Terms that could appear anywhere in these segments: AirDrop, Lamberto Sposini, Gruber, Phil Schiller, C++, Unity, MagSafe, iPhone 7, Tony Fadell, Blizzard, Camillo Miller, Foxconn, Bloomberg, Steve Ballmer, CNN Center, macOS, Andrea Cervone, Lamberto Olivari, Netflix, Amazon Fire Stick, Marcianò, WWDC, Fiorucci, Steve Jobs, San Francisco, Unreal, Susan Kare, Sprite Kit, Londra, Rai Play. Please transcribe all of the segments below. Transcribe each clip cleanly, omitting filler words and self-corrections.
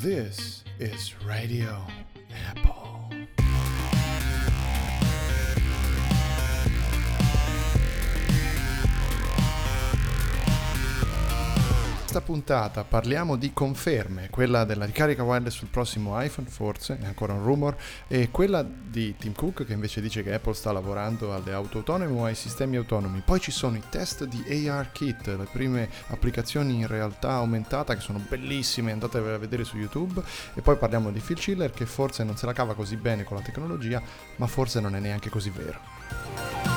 This is Radio Apple. In questa puntata parliamo di conferme, quella della ricarica wireless sul prossimo iPhone, forse, è ancora un rumor, e quella di Tim Cook che invece dice che Apple sta lavorando alle auto autonome o ai sistemi autonomi. Poi ci sono i test di ARKit, le prime applicazioni in realtà aumentata che sono bellissime, andatevela a vedere su YouTube. E poi parliamo di Phil Schiller che forse non se la cava così bene con la tecnologia, ma forse non è neanche così vero.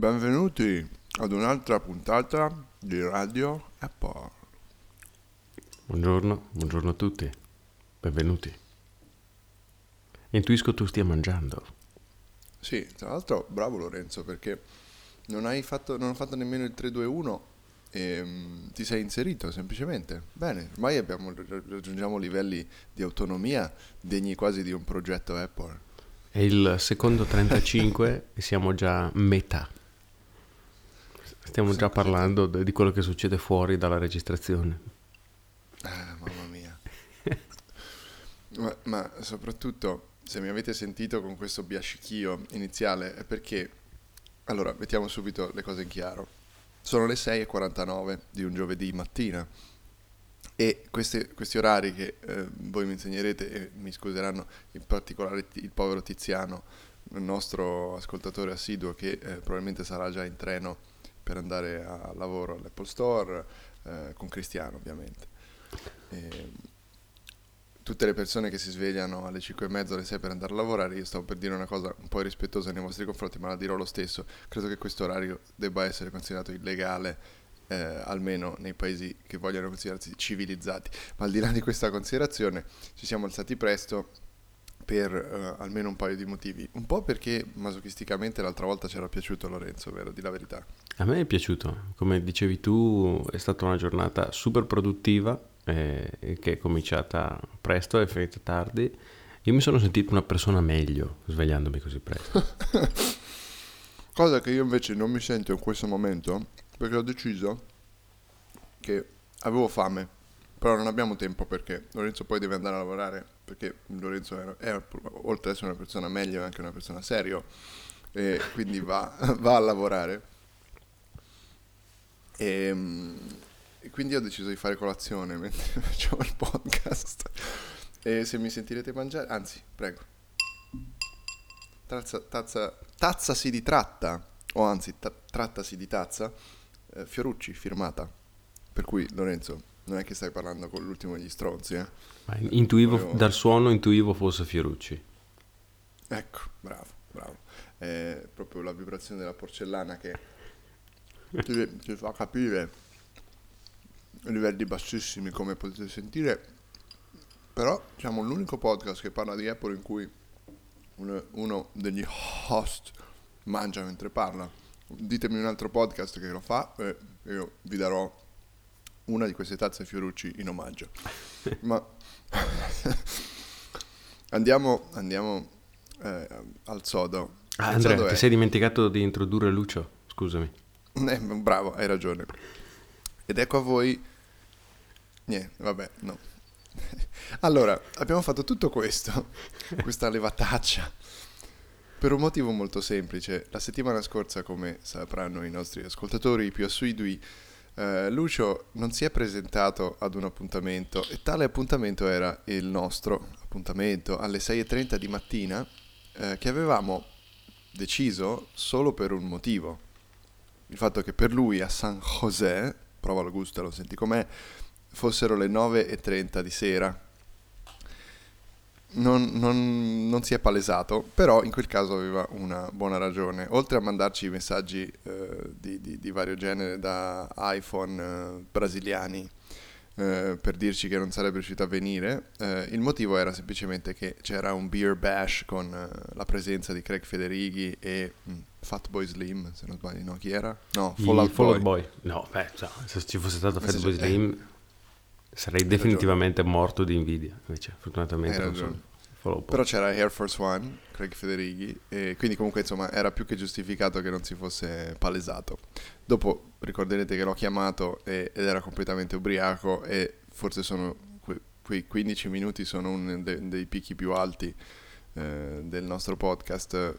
Benvenuti ad un'altra puntata di Radio Apple. Buongiorno a tutti, benvenuti. Intuisco tu stia mangiando. Sì, tra l'altro bravo Lorenzo, perché non ho fatto nemmeno il 3-2-1 e ti sei inserito semplicemente. Bene, ormai raggiungiamo livelli di autonomia degni quasi di un progetto Apple. È il secondo 35 e siamo già metà. Stiamo già parlando di quello che succede fuori dalla registrazione. Mamma mia. ma soprattutto, se mi avete sentito con questo biascichio iniziale, è perché... Allora, mettiamo subito le cose in chiaro. Sono le 6:49 di un giovedì mattina e questi orari che voi mi insegnerete, e mi scuseranno in particolare il povero Tiziano, il nostro ascoltatore assiduo che probabilmente sarà già in treno per andare a lavoro all'Apple Store, con Cristiano ovviamente. E tutte le persone che si svegliano alle 5:30, alle 6 per andare a lavorare, io stavo per dire una cosa un po' irrispettosa nei vostri confronti, ma la dirò lo stesso. Credo che questo orario debba essere considerato illegale, almeno nei paesi che vogliono considerarsi civilizzati. Ma al di là di questa considerazione, ci siamo alzati presto per almeno un paio di motivi. Un po' perché masochisticamente l'altra volta c'era piaciuto Lorenzo, vero? Di la verità. A me è piaciuto, come dicevi tu, è stata una giornata super produttiva che è cominciata presto e finita tardi. Io mi sono sentito una persona meglio svegliandomi così presto. Cosa che io invece non mi sento in questo momento, perché ho deciso che avevo fame. Però non abbiamo tempo perché Lorenzo poi deve andare a lavorare, perché Lorenzo è oltre ad essere una persona meglio è anche una persona serio e quindi va a lavorare e quindi ho deciso di fare colazione mentre facciamo il podcast. E se mi sentirete mangiare, anzi prego, tazzasi di tratta, o anzi trattasi di tazza, Fiorucci firmata, per cui Lorenzo non è che stai parlando con l'ultimo degli stronzi, eh? Dal suono intuivo fosse Fiorucci. Ecco, bravo. È proprio la vibrazione della porcellana che ti fa capire livelli bassissimi, come potete sentire. Però siamo l'unico podcast che parla di Apple in cui uno degli host mangia mentre parla. Ditemi un altro podcast che lo fa e io vi darò una di queste tazze Fiorucci in omaggio. Ma andiamo al sodo. Andrea, ti sei dimenticato di introdurre Lucio, scusami. Bravo, hai ragione. Ed ecco a voi. Allora, abbiamo fatto tutto questo, questa levataccia, per un motivo molto semplice. La settimana scorsa, come sapranno i nostri ascoltatori più assidui, Lucio non si è presentato ad un appuntamento, e tale appuntamento era il nostro appuntamento alle 6:30 di mattina, che avevamo deciso solo per un motivo: il fatto che per lui a San José, prova lo gusto, lo senti com'è, fossero le 9:30 di sera. Non si è palesato, però in quel caso aveva una buona ragione. Oltre a mandarci messaggi di vario genere da iPhone brasiliani per dirci che non sarebbe riuscito a venire, il motivo era semplicemente che c'era un beer bash con la presenza di Craig Federighi e Fatboy Slim, se non sbaglio. No, chi era? No, Fallout Boy. No, se ci fosse stato Fatboy Slim... Sarei definitivamente morto di invidia, invece fortunatamente non sono. follow up. Però c'era Air Force One, Craig Federighi, e quindi comunque insomma era più che giustificato che non si fosse palesato. Dopo ricorderete che l'ho chiamato ed era completamente ubriaco, e forse sono quei 15 minuti sono uno dei picchi più alti del nostro podcast,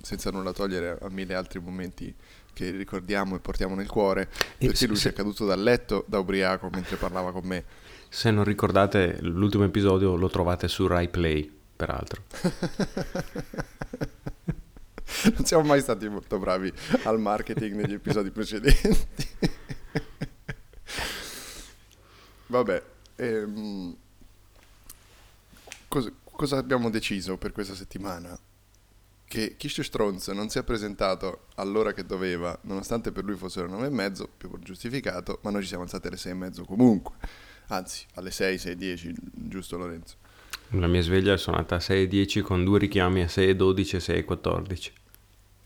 senza nulla togliere a mille altri momenti che ricordiamo e portiamo nel cuore, perché lui è caduto dal letto da ubriaco mentre parlava con me. Se non ricordate, l'ultimo episodio lo trovate su Rai Play, peraltro. Non siamo mai stati molto bravi al marketing negli episodi precedenti. Vabbè, cosa abbiamo deciso per questa settimana? Che Kisho Stronz non si è presentato all'ora che doveva, nonostante per lui fossero le 9:30, più giustificato, ma noi ci siamo alzati alle 6:30 comunque. Anzi, alle 6:10, giusto Lorenzo? La mia sveglia è suonata a 6:10 con due richiami a 6:12 e 6:14.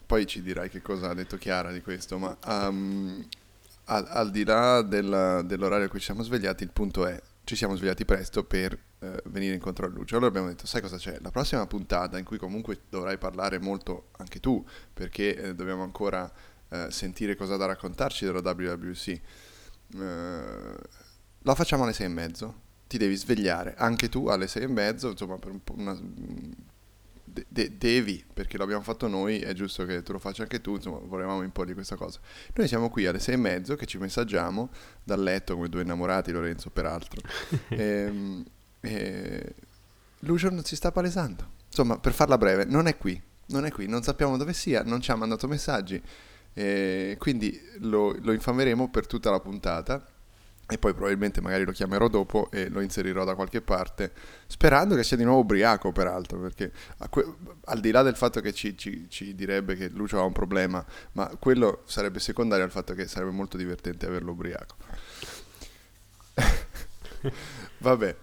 Poi ci dirai che cosa ha detto Chiara di questo, ma al di là dell'orario a cui ci siamo svegliati, il punto è, ci siamo svegliati presto per venire incontro a Lucio. Allora abbiamo detto, sai cosa c'è? La prossima puntata, in cui comunque dovrai parlare molto anche tu, perché dobbiamo ancora sentire cosa da raccontarci della WWDC, la facciamo alle 6:30, ti devi svegliare anche tu alle 6:30, insomma per un po' devi, perché l'abbiamo fatto noi, è giusto che tu lo faccia anche tu, insomma volevamo imporgli questa cosa. Noi siamo qui alle 6:30 che ci messaggiamo dal letto come due innamorati, Lorenzo peraltro, e Lucio non si sta palesando, insomma per farla breve non è qui, non sappiamo dove sia, non ci ha mandato messaggi, quindi lo infameremo per tutta la puntata. E poi probabilmente magari lo chiamerò dopo e lo inserirò da qualche parte, sperando che sia di nuovo ubriaco peraltro, perché al di là del fatto che ci direbbe che Lucio ha un problema, ma quello sarebbe secondario al fatto che sarebbe molto divertente averlo ubriaco. Vabbè,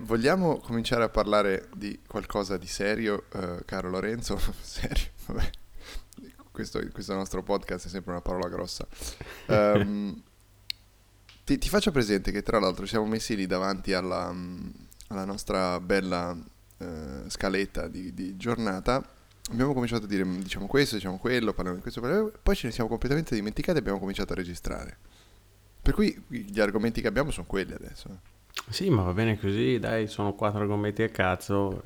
vogliamo cominciare a parlare di qualcosa di serio, caro Lorenzo? Serio, vabbè, questo nostro podcast è sempre una parola grossa. Ti faccio presente che tra l'altro siamo messi lì davanti alla nostra bella scaletta di giornata. Abbiamo cominciato a dire, diciamo questo, diciamo quello, parliamo di questo, poi ce ne siamo completamente dimenticati e abbiamo cominciato a registrare. Per cui gli argomenti che abbiamo sono quelli adesso. Sì, ma va bene così, dai, sono 4 argomenti a cazzo,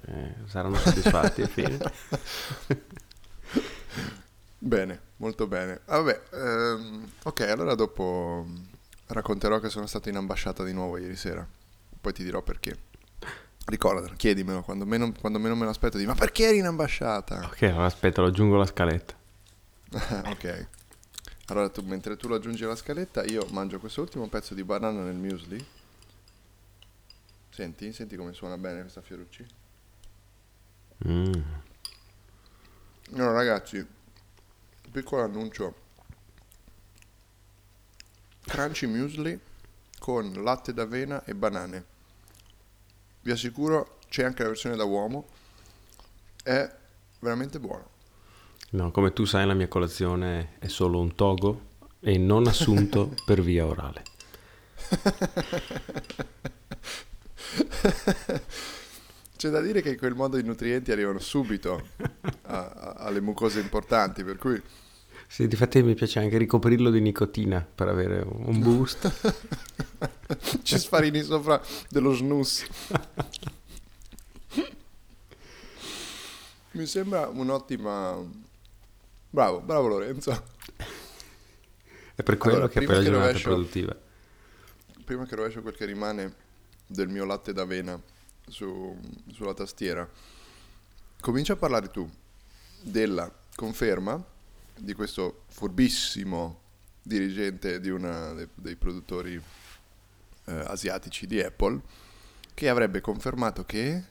saranno soddisfatti alla fine. Bene, molto bene. Vabbè, ok, allora dopo racconterò che sono stato in ambasciata di nuovo ieri sera, poi ti dirò perché. Ricorda, chiedimelo quando meno me lo aspetto, di ma perché eri in ambasciata? Ok, allora aspetta, lo aggiungo alla scaletta. Ok, allora mentre tu lo aggiungi alla scaletta, io mangio questo ultimo pezzo di banana nel muesli. Senti come suona bene questa Fiorucci. Allora ragazzi, piccolo annuncio: crunchy muesli con latte d'avena e banane. Vi assicuro, c'è anche la versione da uomo, è veramente buono. No, come tu sai, la mia colazione è solo un togo e non assunto per via orale. C'è da dire che in quel modo i nutrienti arrivano subito alle mucose importanti, per cui... Sì, difatti mi piace anche ricoprirlo di nicotina per avere un boost. Ci sparini sopra dello snus. Mi sembra un'ottima... Bravo Lorenzo. È per quello allora, che è per la giornata produttiva. Prima che rovescio quel che rimane del mio latte d'avena sulla tastiera, comincia a parlare tu della conferma di questo furbissimo dirigente di una dei produttori asiatici di Apple, che avrebbe confermato che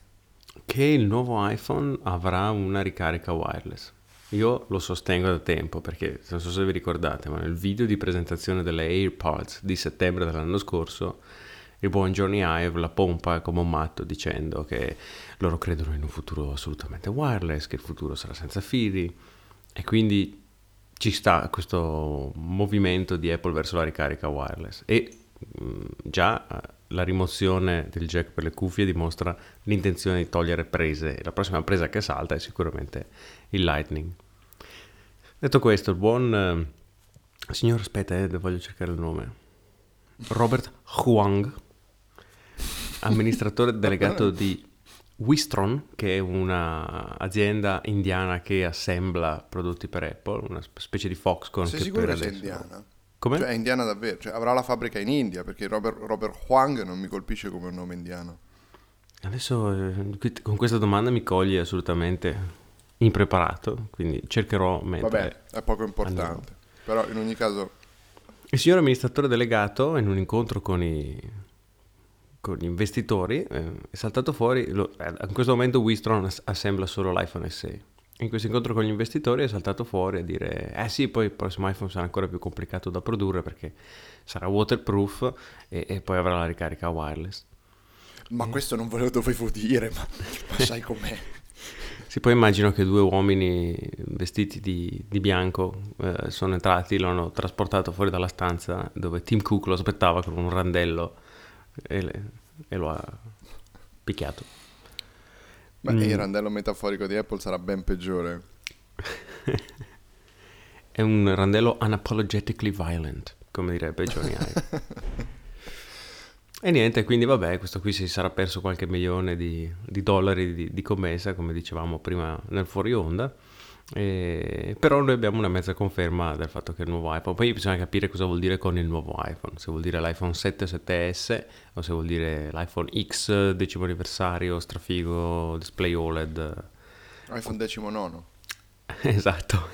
il nuovo iPhone avrà una ricarica wireless. Io lo sostengo da tempo, perché non so se vi ricordate, ma nel video di presentazione delle AirPods di settembre dell'anno scorso, il buon Johnny Ive la pompa come un matto dicendo che loro credono in un futuro assolutamente wireless, che il futuro sarà senza fili, e quindi ci sta questo movimento di Apple verso la ricarica wireless. E già la rimozione del jack per le cuffie dimostra l'intenzione di togliere prese. La prossima presa che salta è sicuramente il Lightning. Detto questo, il buon signor, aspetta, voglio cercare il nome, Robert Huang, amministratore delegato di Wistron, che è un'azienda indiana che assembla prodotti per Apple, una specie di Foxconn. Sei che sicuro per che adesso... sei indiana? Come? Cioè è indiana davvero, cioè, avrà la fabbrica in India, perché Robert Huang non mi colpisce come un nome indiano. Adesso con questa domanda mi coglie assolutamente impreparato, quindi cercherò mentre... Vabbè, è poco importante, andiamo. Però in ogni caso... Il signor amministratore delegato in un incontro con gli investitori è saltato fuori, in questo momento Wistron assembla solo l'iPhone SE. In questo incontro con gli investitori è saltato fuori a dire sì, poi il prossimo iPhone sarà ancora più complicato da produrre perché sarà waterproof e poi avrà la ricarica wireless. Ma questo non ve lo dovevo dire, ma sai com'è. Sì, poi immagino che due uomini vestiti di bianco sono entrati, lo hanno trasportato fuori dalla stanza dove Tim Cook lo aspettava con un randello e lo ha picchiato. Beh, il randello metaforico di Apple sarà ben peggiore. È un randello unapologetically violent, come direbbe Johnny Ive. E niente, quindi vabbè, questo qui si sarà perso qualche milione di dollari di commessa, come dicevamo prima nel fuori onda. Però noi abbiamo una mezza conferma del fatto che il nuovo iPhone... Poi bisogna capire cosa vuol dire con il nuovo iPhone, se vuol dire l'iPhone 7 o 7S o se vuol dire l'iPhone X 10° anniversario, strafigo, display OLED, iPhone 19. Esatto.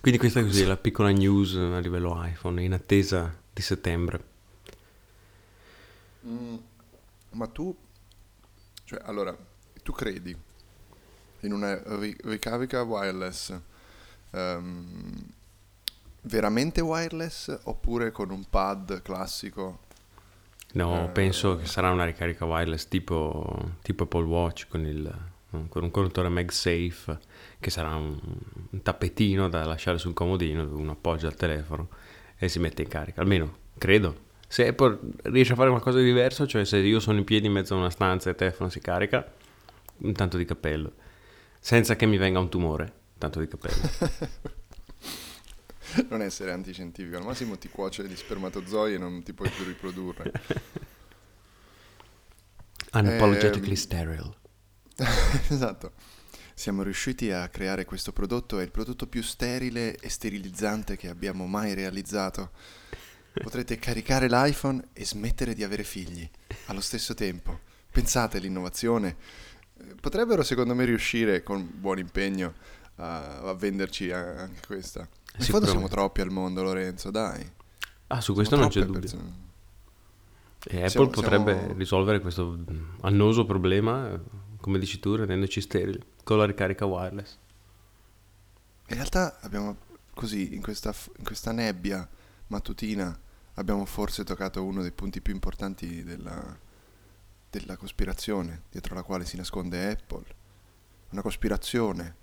Quindi questa è così la piccola news a livello iPhone in attesa di settembre. Ma tu, cioè, allora, tu credi in una ricarica wireless veramente wireless oppure con un pad classico? No, penso che sarà una ricarica wireless tipo Apple Watch con un connettore MagSafe, che sarà un tappetino da lasciare sul comodino dove uno appoggia il telefono e si mette in carica, almeno credo. Se Apple riesce a fare qualcosa di diverso, cioè se io sono in piedi in mezzo a una stanza e il telefono si carica, un tanto di cappello. Senza che mi venga un tumore, tanto di capello. Non essere antiscientifico, al massimo ti cuoce gli spermatozoi e non ti puoi più riprodurre. Unapologetically sterile. Esatto. Siamo riusciti a creare questo prodotto, è il prodotto più sterile e sterilizzante che abbiamo mai realizzato. Potrete caricare l'iPhone e smettere di avere figli allo stesso tempo. Pensate all'innovazione. Potrebbero secondo me riuscire con buon impegno a venderci anche questa. In fondo siamo troppi al mondo, Lorenzo, dai. Su questo non c'è dubbio. E Apple potrebbe risolvere questo annoso problema, come dici tu, rendendoci sterili con la ricarica wireless. In realtà abbiamo così, in questa nebbia mattutina, abbiamo forse toccato uno dei punti più importanti della cospirazione dietro la quale si nasconde Apple. Una cospirazione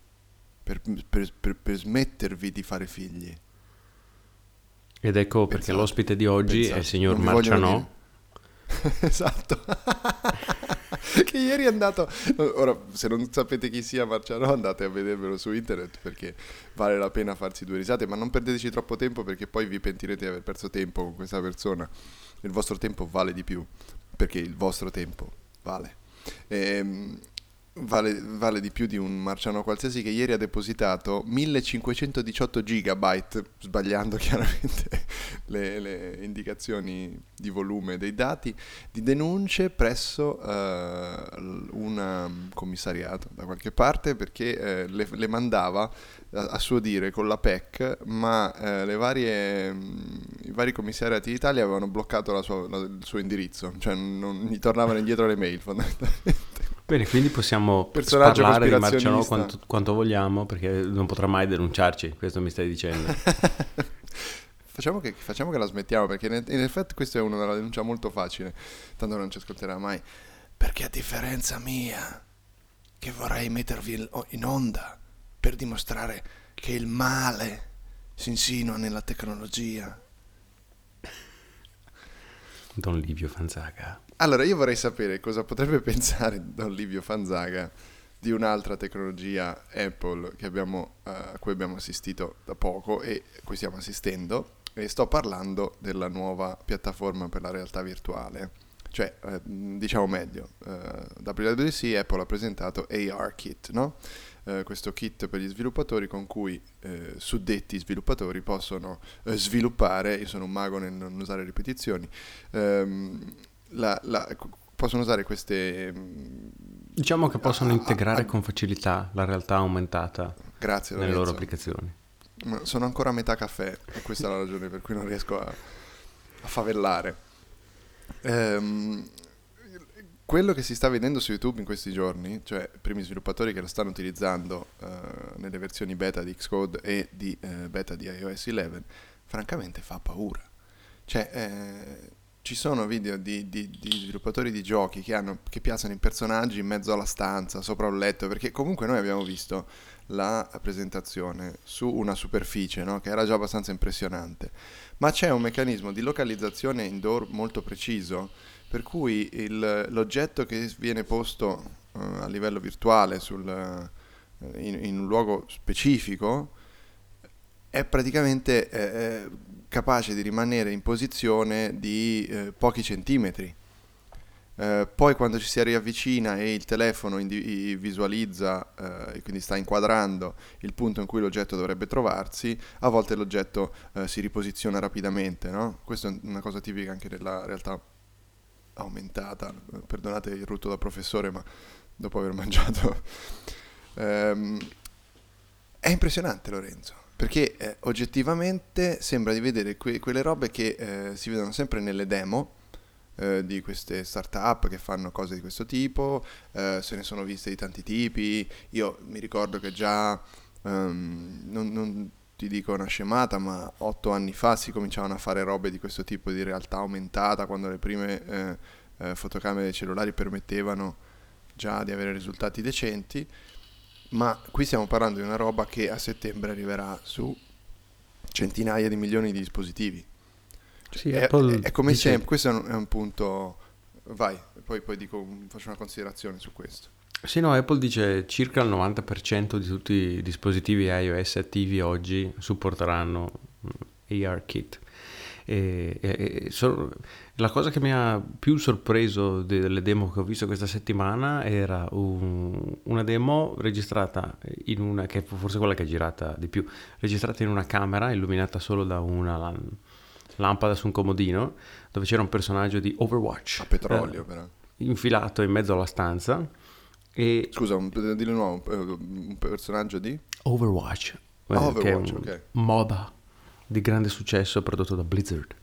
per smettervi di fare figli. Ed ecco perché l'ospite di oggi è il signor Marcianò. Esatto. Che ieri è andato... Ora, se non sapete chi sia Marcianò, andate a vedervelo su internet, perché vale la pena farsi due risate, ma non perdeteci troppo tempo, perché poi vi pentirete di aver perso tempo con questa persona. Il vostro tempo vale di più, perché il vostro tempo vale. Vale di più di un marciano qualsiasi, che ieri ha depositato 1518 gigabyte, sbagliando chiaramente le indicazioni di volume dei dati, di denunce presso un commissariato da qualche parte, perché le mandava a suo dire con la PEC, ma i vari commissariati d'Italia avevano bloccato il suo indirizzo, cioè non gli tornavano indietro le mail fondamentalmente. Bene, quindi possiamo parlare di Marcianò quanto vogliamo, perché non potrà mai denunciarci, questo mi stai dicendo. Facciamo che la smettiamo, perché in effetti questa è una denuncia molto facile, tanto non ci ascolterà mai, perché a differenza mia, che vorrei mettervi in onda per dimostrare che il male si insinua nella tecnologia, Don Livio Fanzaga. Allora, io vorrei sapere cosa potrebbe pensare Don Livio Fanzaga di un'altra tecnologia Apple che abbiamo, a cui abbiamo assistito da poco e a cui stiamo assistendo, e sto parlando della nuova piattaforma per la realtà virtuale. Cioè, diciamo meglio, da WWDC Apple ha presentato ARKit, no? Questo kit per gli sviluppatori con cui suddetti sviluppatori possono sviluppare, io sono un mago nel non usare ripetizioni, possono usare queste... Diciamo che possono integrare con facilità la realtà aumentata nelle loro applicazioni. Ma sono ancora a metà caffè e questa è la ragione per cui non riesco a favellare. Quello che si sta vedendo su YouTube in questi giorni, cioè primi sviluppatori che lo stanno utilizzando nelle versioni beta di Xcode e di beta di iOS 11, francamente fa paura. Cioè ci sono video di sviluppatori di giochi che piazzano i personaggi in mezzo alla stanza, sopra un letto, perché comunque noi abbiamo visto la presentazione su una superficie, no? Che era già abbastanza impressionante, ma c'è un meccanismo di localizzazione indoor molto preciso, per cui l'oggetto che viene posto a livello virtuale in un luogo specifico è praticamente capace di rimanere in posizione di pochi centimetri. Poi quando ci si riavvicina e il telefono visualizza e quindi sta inquadrando il punto in cui l'oggetto dovrebbe trovarsi, a volte l'oggetto si riposiziona rapidamente, no? Questa è una cosa tipica anche della realtà aumentata, perdonate il rutto da professore, ma dopo aver mangiato è impressionante, Lorenzo, perché oggettivamente sembra di vedere quelle robe che si vedono sempre nelle demo di queste startup che fanno cose di questo tipo. Se ne sono viste di tanti tipi. Io mi ricordo che già non ti dico una scemata, ma 8 anni fa si cominciavano a fare robe di questo tipo di realtà aumentata, quando le prime fotocamere cellulari permettevano già di avere risultati decenti, ma qui stiamo parlando di una roba che a settembre arriverà su centinaia di milioni di dispositivi. Sì, è come dice... sempre, questo è un punto, vai, poi dico, faccio una considerazione su questo. Sì, no, Apple dice circa il 90% di tutti i dispositivi iOS attivi oggi supporteranno ARKit. La cosa che mi ha più sorpreso delle demo che ho visto questa settimana era una demo registrata in una, che è forse quella che è girata di più, registrata in una camera illuminata solo da una lampada su un comodino, dove c'era un personaggio di Overwatch a petrolio però infilato in mezzo alla stanza. E... Scusa, dillo nuovo, un personaggio di? Overwatch, che è un MOBA di grande successo prodotto da Blizzard.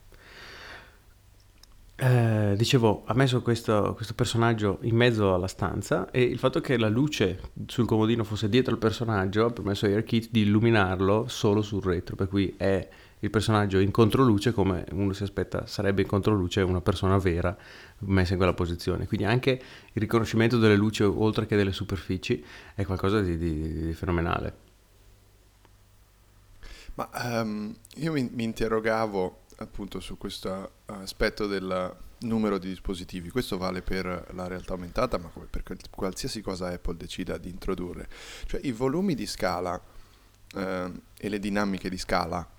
Dicevo, ha messo questo personaggio in mezzo alla stanza, e il fatto che la luce sul comodino fosse dietro il personaggio ha permesso a ARKit di illuminarlo solo sul retro, per cui è il personaggio in controluce, come uno si aspetta sarebbe in controluce una persona vera messa in quella posizione. Quindi anche il riconoscimento delle luci oltre che delle superfici è qualcosa di fenomenale. Ma io mi interrogavo appunto su questo aspetto del numero di dispositivi. Questo vale per la realtà aumentata, ma come per qualsiasi cosa Apple decida di introdurre. Cioè i volumi di scala e le dinamiche di scala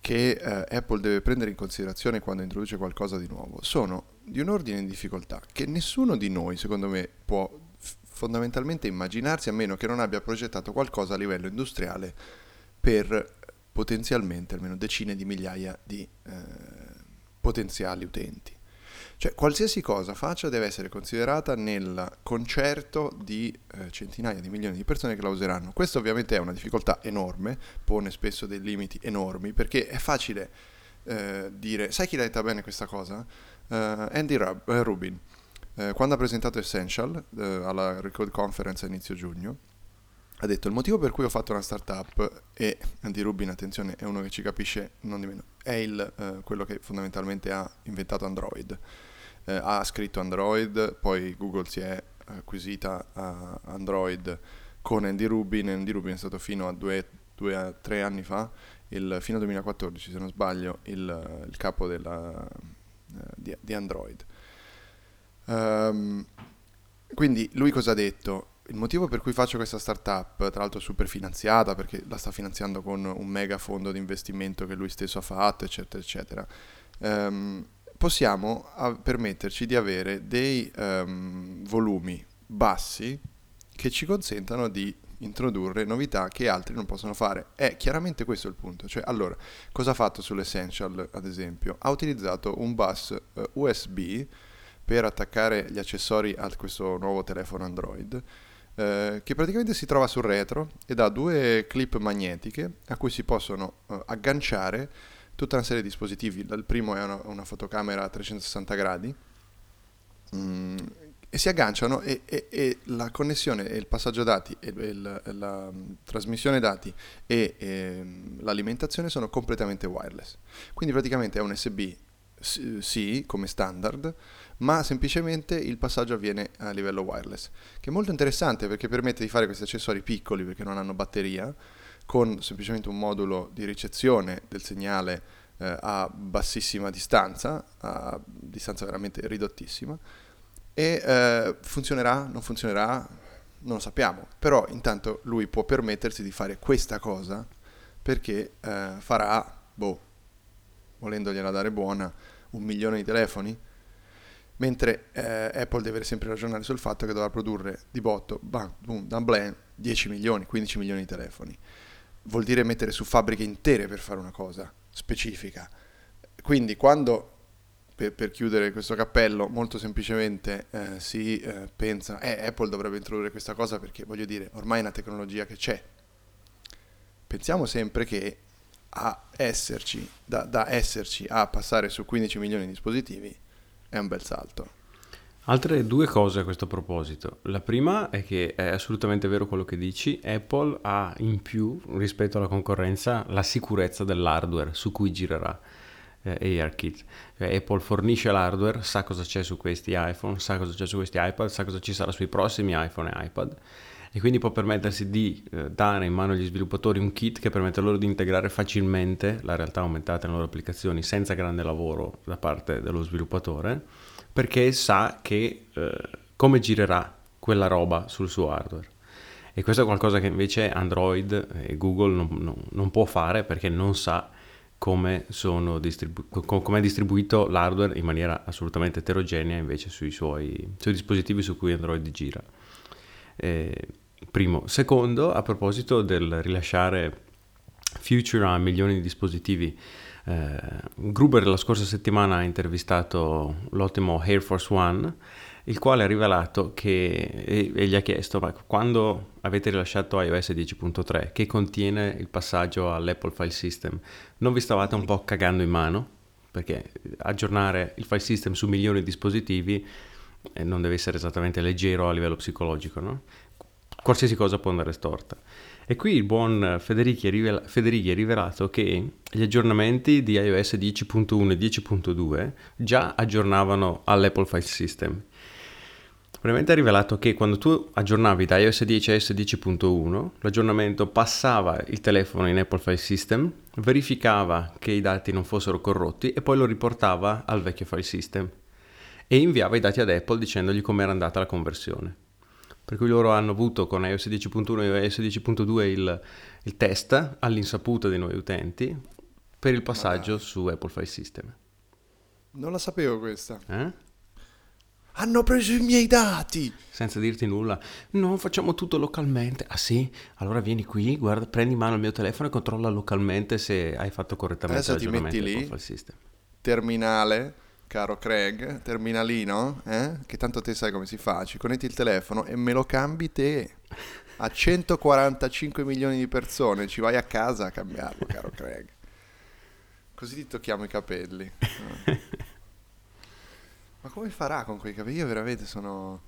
che Apple deve prendere in considerazione quando introduce qualcosa di nuovo sono di un ordine di difficoltà che nessuno di noi, secondo me, può fondamentalmente immaginarsi, a meno che non abbia progettato qualcosa a livello industriale per potenzialmente almeno decine di migliaia di potenziali utenti. Cioè qualsiasi cosa faccia deve essere considerata nel concerto di centinaia di milioni di persone che la useranno. Questo ovviamente è una difficoltà enorme, pone spesso dei limiti enormi, perché è facile dire, sai chi l'ha detta bene questa cosa? Andy Rubin, quando ha presentato Essential alla Record Conference a inizio giugno, ha detto: il motivo per cui ho fatto una startup, e Andy Rubin, attenzione, è uno che ci capisce non di meno, è quello che fondamentalmente ha inventato Android, ha scritto Android, poi Google si è acquisita a Android con Andy Rubin. Andy Rubin è stato fino a 2 a 3 anni fa, fino al 2014 se non sbaglio, il capo di Android. Quindi lui cosa ha detto? Il motivo per cui faccio questa startup, tra l'altro super finanziata, perché la sta finanziando con un mega fondo di investimento che lui stesso ha fatto, eccetera, eccetera, possiamo permetterci di avere dei volumi bassi che ci consentano di introdurre novità che altri non possono fare. È chiaramente questo il punto. Cioè, allora, cosa ha fatto sull'Essential, ad esempio? Ha utilizzato un bus USB per attaccare gli accessori a questo nuovo telefono Android, che praticamente si trova sul retro ed ha due clip magnetiche a cui si possono agganciare tutta una serie di dispositivi. Il primo è una fotocamera a 360 gradi, e si agganciano e la connessione e il passaggio dati e la trasmissione dati e l'alimentazione sono completamente wireless. Quindi praticamente è un USB-C come standard, ma semplicemente il passaggio avviene a livello wireless, che è molto interessante perché permette di fare questi accessori piccoli, perché non hanno batteria, con semplicemente un modulo di ricezione del segnale a bassissima distanza, a distanza veramente ridottissima. E funzionerà, non funzionerà, non lo sappiamo, però intanto lui può permettersi di fare questa cosa perché farà, volendogliela dare buona, 1 milione di telefoni, mentre Apple deve sempre ragionare sul fatto che dovrà produrre di botto, bam, boom, dan blam, 10 milioni, 15 milioni di telefoni. Vuol dire mettere su fabbriche intere per fare una cosa specifica. Quindi quando... Per chiudere questo cappello, molto semplicemente si pensa Apple dovrebbe introdurre questa cosa perché, voglio dire, ormai è una tecnologia che c'è. Pensiamo sempre che da esserci a passare su 15 milioni di dispositivi è un bel salto. Altre due cose a questo proposito. La prima è che è assolutamente vero quello che dici. Apple ha in più, rispetto alla concorrenza, la sicurezza dell'hardware su cui girerà ARKit. Cioè, Apple fornisce l'hardware, sa cosa c'è su questi iPhone, sa cosa c'è su questi iPad, sa cosa ci sarà sui prossimi iPhone e iPad, e quindi può permettersi di dare in mano agli sviluppatori un kit che permette loro di integrare facilmente la realtà aumentata nelle loro applicazioni senza grande lavoro da parte dello sviluppatore, perché sa che come girerà quella roba sul suo hardware. E questo è qualcosa che invece Android e Google non può fare, perché non sa come è distribuito l'hardware in maniera assolutamente eterogenea invece sui dispositivi su cui Android gira. Primo. Secondo, a proposito del rilasciare Future a milioni di dispositivi, Gruber la scorsa settimana ha intervistato l'ottimo Air Force One, il quale ha rivelato che, e gli ha chiesto: ma quando avete rilasciato iOS 10.3, che contiene il passaggio all'Apple File System, non vi stavate un po' cagando in mano? Perché aggiornare il file system su milioni di dispositivi non deve essere esattamente leggero a livello psicologico, no? Qualsiasi cosa può andare storta. E qui il buon Federighi ha rivelato che gli aggiornamenti di iOS 10.1 e 10.2 già aggiornavano all'Apple File System. Probabilmente ha rivelato che quando tu aggiornavi da iOS 10 a iOS 10.1, l'aggiornamento passava il telefono in Apple File System, verificava che i dati non fossero corrotti e poi lo riportava al vecchio file system e inviava i dati ad Apple dicendogli com'era andata la conversione. Per cui loro hanno avuto con iOS 10.1 e iOS 10.2 il test all'insaputa dei nuovi utenti per il passaggio su Apple File System. Non la sapevo questa. Hanno preso i miei dati! Senza dirti nulla. No, facciamo tutto localmente. Ah sì? Allora vieni qui, guarda, prendi in mano il mio telefono e controlla localmente se hai fatto correttamente l'aggiornamento del file system. Terminale, caro Craig, terminalino, che tanto te sai come si fa, ci connetti il telefono e me lo cambi te. A 145 milioni di persone ci vai a casa a cambiarlo, caro Craig. Così ti tocchiamo i capelli. Ma come farà con quei capelli? Io veramente sono...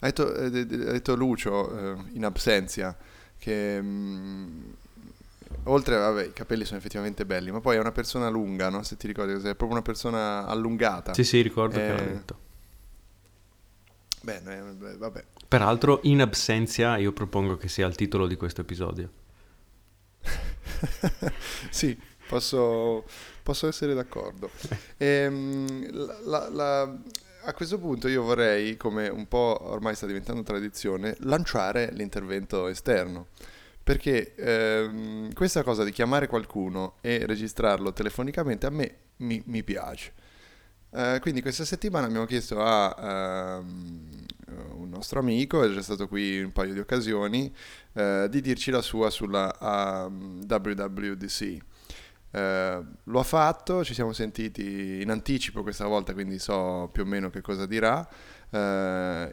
Ha detto Lucio, in absenza, che oltre, i capelli sono effettivamente belli, ma poi è una persona lunga, no? Se ti ricordi, è proprio una persona allungata. Sì, ricordo che l'ho detto. Bene, vabbè. Peraltro, in absenza, io propongo che sia il titolo di questo episodio. Sì. Posso essere d'accordo. A questo punto io vorrei, come un po' ormai sta diventando tradizione, lanciare l'intervento esterno. Perché questa cosa di chiamare qualcuno e registrarlo telefonicamente a me mi piace. Quindi questa settimana abbiamo chiesto a un nostro amico, è già stato qui un paio di occasioni, di dirci la sua sulla WWDC. Lo ha fatto, ci siamo sentiti in anticipo questa volta, quindi so più o meno che cosa dirà.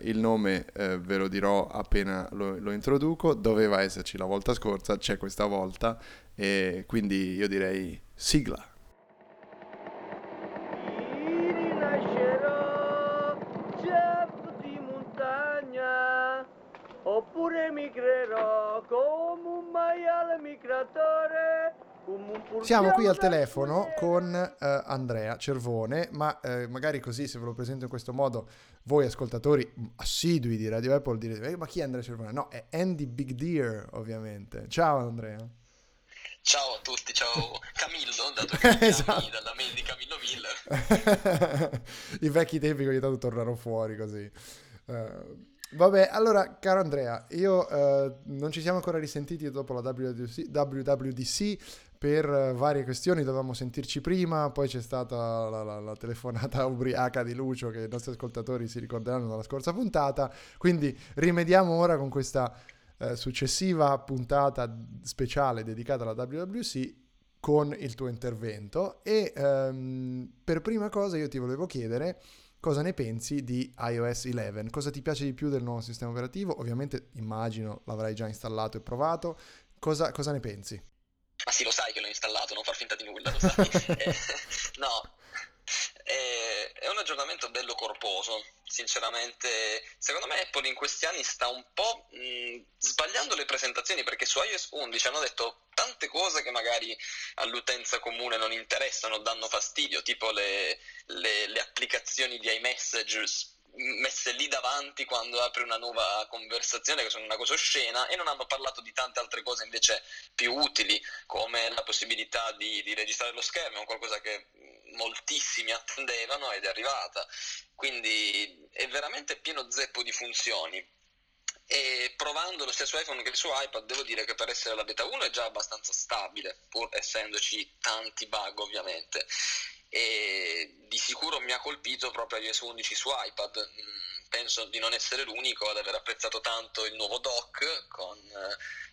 Il nome ve lo dirò appena lo introduco. Doveva esserci la volta scorsa, c'è questa volta, e quindi io direi sigla. Ieri nascerò Jeff di montagna, oppure migrerò come un maiale migratore. Siamo qui al telefono con Andrea Cervone, ma magari così, se ve lo presento in questo modo, voi ascoltatori assidui di Radio Apple direte: ma chi è Andrea Cervone? No, è Andy Big Deer, ovviamente. Ciao Andrea. Ciao a tutti, ciao Camillo, dato che esatto, dalla mail di Camillo Miller. I vecchi tempi che ogni tanto tornano fuori così. Vabbè, allora, caro Andrea, io non ci siamo ancora risentiti dopo la WWDC per varie questioni. Dovevamo sentirci prima, poi c'è stata la telefonata ubriaca di Lucio, che i nostri ascoltatori si ricorderanno dalla scorsa puntata, quindi rimediamo ora con questa successiva puntata speciale dedicata alla WWDC con il tuo intervento. E per prima cosa io ti volevo chiedere: cosa ne pensi di iOS 11? Cosa ti piace di più del nuovo sistema operativo? Ovviamente immagino l'avrai già installato e provato. Cosa ne pensi? Ma sì, lo sai che l'ho installato, non far finta di nulla, lo sai. No, è un aggiornamento bello corposo, sinceramente. Secondo me Apple in questi anni sta un po' sbagliando le presentazioni, perché su iOS 11 hanno detto tante cose che magari all'utenza comune non interessano, danno fastidio, tipo le applicazioni di iMessage messe lì davanti quando apri una nuova conversazione, che sono una cosa oscena, e non hanno parlato di tante altre cose invece più utili, come la possibilità di registrare lo schermo, qualcosa che moltissimi attendevano ed è arrivata. Quindi è veramente pieno zeppo di funzioni, e provandolo sia su iPhone che su iPad devo dire che per essere la beta 1 è già abbastanza stabile, pur essendoci tanti bug ovviamente. E di sicuro mi ha colpito proprio iOS 11 su iPad. Penso di non essere l'unico ad aver apprezzato tanto il nuovo dock con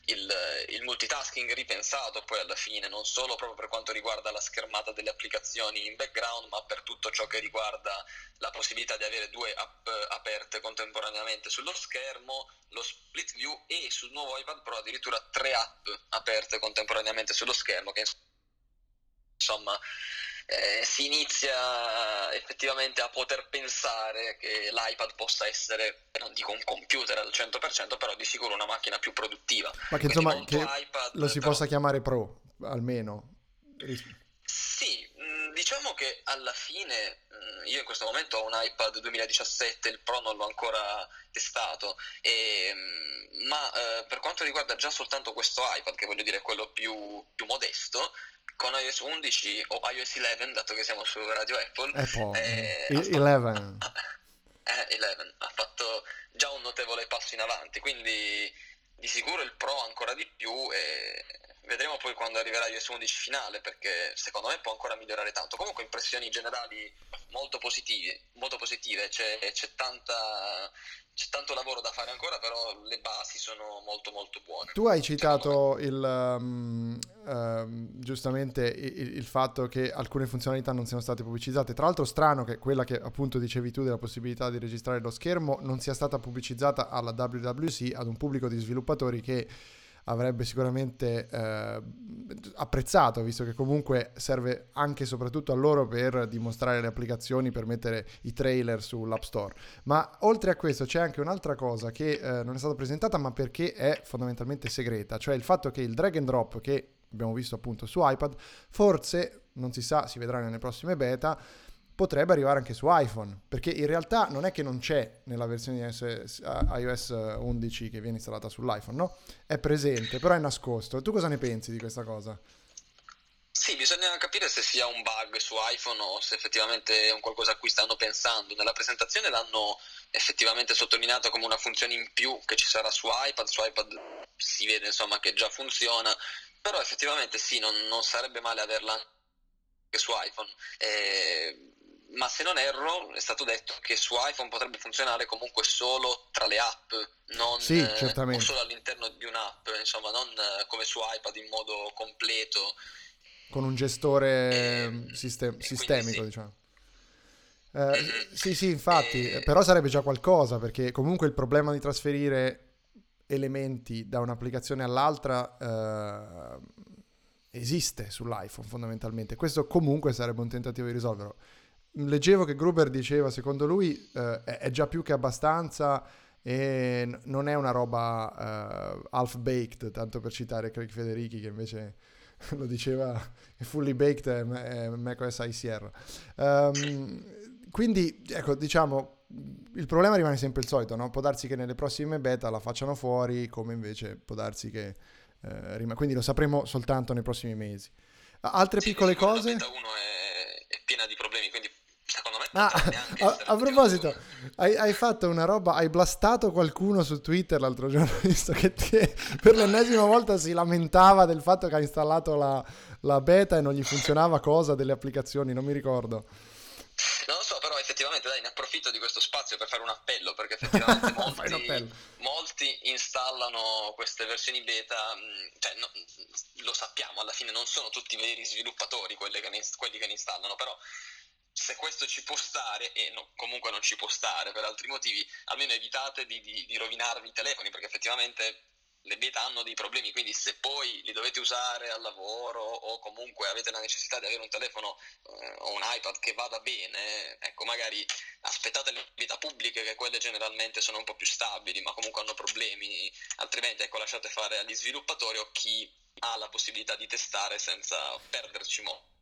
il multitasking ripensato poi alla fine, non solo proprio per quanto riguarda la schermata delle applicazioni in background, ma per tutto ciò che riguarda la possibilità di avere due app aperte contemporaneamente sullo schermo, lo split view, e sul nuovo iPad Pro addirittura tre app aperte contemporaneamente sullo schermo, che insomma si inizia effettivamente a poter pensare che l'iPad possa essere, non dico un computer al 100%, però di sicuro una macchina più produttiva. Ma che insomma, che iPad, lo si possa chiamare Pro, almeno. Sì, diciamo che alla fine io in questo momento ho un iPad 2017, il Pro non l'ho ancora testato, ma per quanto riguarda già soltanto questo iPad, che voglio dire è quello più modesto, con iOS 11 o iOS 11, dato che siamo su Radio Apple, 11 ha fatto già un notevole passo in avanti, quindi di sicuro il Pro ancora di più, e vedremo poi quando arriverà iOS 11 finale, perché secondo me può ancora migliorare tanto. Comunque impressioni generali molto positive. C'è tanto lavoro da fare ancora, però le basi sono molto molto buone. Tu hai citato giustamente il fatto che alcune funzionalità non siano state pubblicizzate. Tra l'altro strano che quella che appunto dicevi tu della possibilità di registrare lo schermo non sia stata pubblicizzata alla WWDC, ad un pubblico di sviluppatori che avrebbe sicuramente apprezzato, visto che comunque serve anche e soprattutto a loro per dimostrare le applicazioni, per mettere i trailer sull'App Store. Ma oltre a questo c'è anche un'altra cosa che non è stata presentata, ma perché è fondamentalmente segreta, cioè il fatto che il drag and drop, che abbiamo visto appunto su iPad, forse, non si sa, si vedrà nelle prossime beta, potrebbe arrivare anche su iPhone, perché in realtà non è che non c'è nella versione iOS 11 che viene installata sull'iPhone, no? È presente, però è nascosto. Tu cosa ne pensi di questa cosa? Sì, bisogna capire se sia un bug su iPhone o se effettivamente è un qualcosa a cui stanno pensando. Nella presentazione l'hanno effettivamente sottolineato come una funzione in più che ci sarà su iPad si vede insomma che già funziona, però effettivamente sì, non sarebbe male averla anche su iPhone. Ma se non erro è stato detto che su iPhone potrebbe funzionare comunque solo tra le app, non sì, certamente, solo all'interno di un'app, insomma, non come su iPad in modo completo con un gestore sistemico, sì, diciamo. Sì, infatti, però sarebbe già qualcosa, perché comunque il problema di trasferire elementi da un'applicazione all'altra esiste sull'iPhone fondamentalmente. Questo comunque sarebbe un tentativo di risolverlo. Leggevo che Gruber diceva, secondo lui è già più che abbastanza e non è una roba half-baked, tanto per citare Craig Federighi che invece lo diceva fully baked è macOS High Sierra. Quindi ecco, diciamo, il problema rimane sempre il solito, no? Può darsi che nelle prossime beta la facciano fuori, come invece può darsi che quindi lo sapremo soltanto nei prossimi mesi. Altre piccole cose. La beta 1 è piena di problemi, quindi secondo me a proposito, hai fatto una roba, hai blastato qualcuno su Twitter l'altro giorno, visto che per l'ennesima volta si lamentava del fatto che ha installato la beta e non gli funzionava cosa delle applicazioni, non mi ricordo. Non lo so, però effettivamente dai, ne approfitto di questo spazio per fare un appello, perché effettivamente molti installano queste versioni beta, cioè no, lo sappiamo, alla fine non sono tutti veri sviluppatori quelli che ne installano, però se questo ci può stare, e no, comunque non ci può stare per altri motivi, almeno evitate di rovinarvi i telefoni, perché effettivamente le beta hanno dei problemi, quindi se poi li dovete usare al lavoro o comunque avete la necessità di avere un telefono o un iPad che vada bene, ecco, magari aspettate le beta pubbliche, che quelle generalmente sono un po' più stabili, ma comunque hanno problemi, altrimenti ecco, lasciate fare agli sviluppatori o chi ha la possibilità di testare senza perderci molto.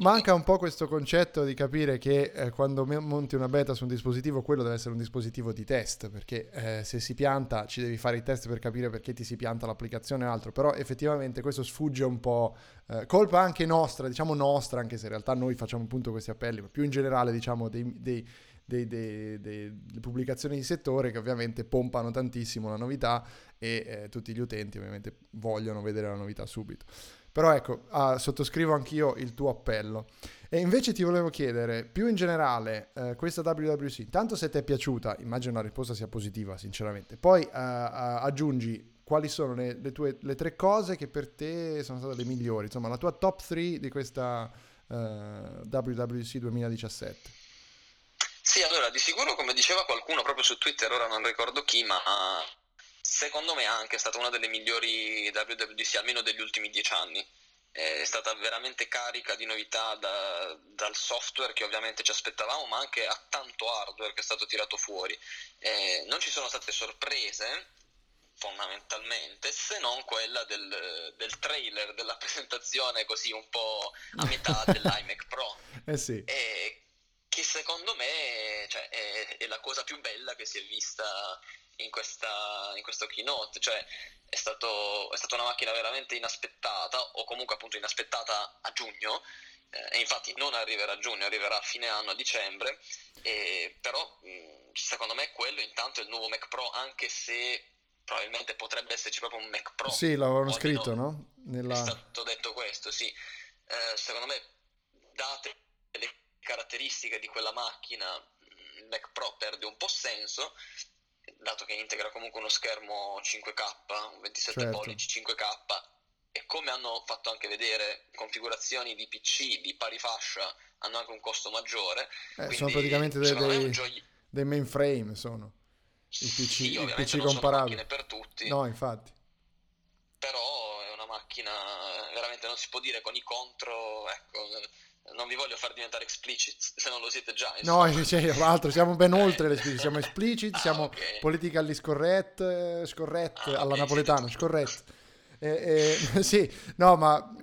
Manca un po' questo concetto di capire che quando monti una beta su un dispositivo, quello deve essere un dispositivo di test, perché se si pianta ci devi fare i test per capire perché ti si pianta l'applicazione e altro, però effettivamente questo sfugge un po', colpa anche nostra, diciamo nostra, anche se in realtà noi facciamo appunto questi appelli, ma più in generale diciamo delle pubblicazioni di settore che ovviamente pompano tantissimo la novità e tutti gli utenti ovviamente vogliono vedere la novità subito. Però ecco, sottoscrivo anch'io il tuo appello. E invece ti volevo chiedere, più in generale, questa WWDC, intanto se ti è piaciuta, immagino la risposta sia positiva sinceramente, poi aggiungi quali sono le tue tre cose che per te sono state le migliori, insomma la tua top 3 di questa WWDC 2017. Sì, allora di sicuro, come diceva qualcuno proprio su Twitter, ora non ricordo chi, ma secondo me anche è stata una delle migliori WWDC, almeno degli ultimi 10 anni. È stata veramente carica di novità dal software che ovviamente ci aspettavamo, ma anche a tanto hardware che è stato tirato fuori. Non ci sono state sorprese fondamentalmente, se non quella del trailer della presentazione così un po' a metà dell'iMac Pro. Sì. Che secondo me, cioè, è la cosa più bella che si è vista in questo keynote, cioè è stata una macchina veramente inaspettata, o comunque appunto inaspettata a giugno, e infatti non arriverà a giugno, arriverà a fine anno, a dicembre, però secondo me quello intanto è il nuovo Mac Pro, anche se probabilmente potrebbe esserci proprio un Mac Pro. Sì, l'avevano scritto, no? È stato detto questo, sì. Secondo me, date le caratteristiche di quella macchina, il Mac Pro perde un po' senso, dato che integra comunque uno schermo 5K, un 27 certo. pollici 5K, e come hanno fatto anche vedere configurazioni di PC di pari fascia hanno anche un costo maggiore, quindi sono praticamente dei mainframe, sono i PC, sì, i PC non comparabili, sono macchine per tutti, no, infatti, però è una macchina veramente, non si può dire con i contro, ecco, non vi voglio far diventare explicit se non lo siete già, insomma. No, tra l'altro siamo ben oltre le explicit, siamo explicit, siamo okay. Politically scorrect alla okay, napoletana, scorrect. Sì, no, ma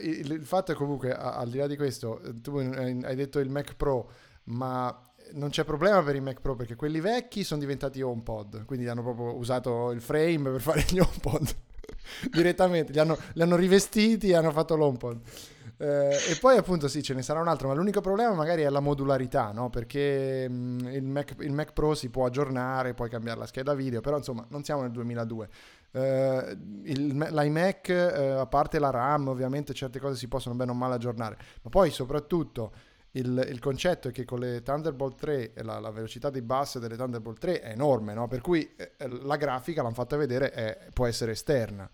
il fatto è comunque, al di là di questo, tu hai detto il Mac Pro, ma non c'è problema per i Mac Pro, perché quelli vecchi sono diventati HomePod, quindi hanno proprio usato il frame per fare gli HomePod direttamente, li hanno rivestiti e hanno fatto l'HomePod. E poi appunto sì, ce ne sarà un altro, ma l'unico problema magari è la modularità, no? Perché il Mac Pro si può aggiornare, puoi cambiare la scheda video, però insomma non siamo nel 2002. L'iMac, a parte la RAM, ovviamente certe cose si possono bene o male aggiornare, ma poi soprattutto il concetto è che con le Thunderbolt 3 la velocità di bus delle Thunderbolt 3 è enorme, no? Per cui la grafica, l'hanno fatta vedere, può essere esterna.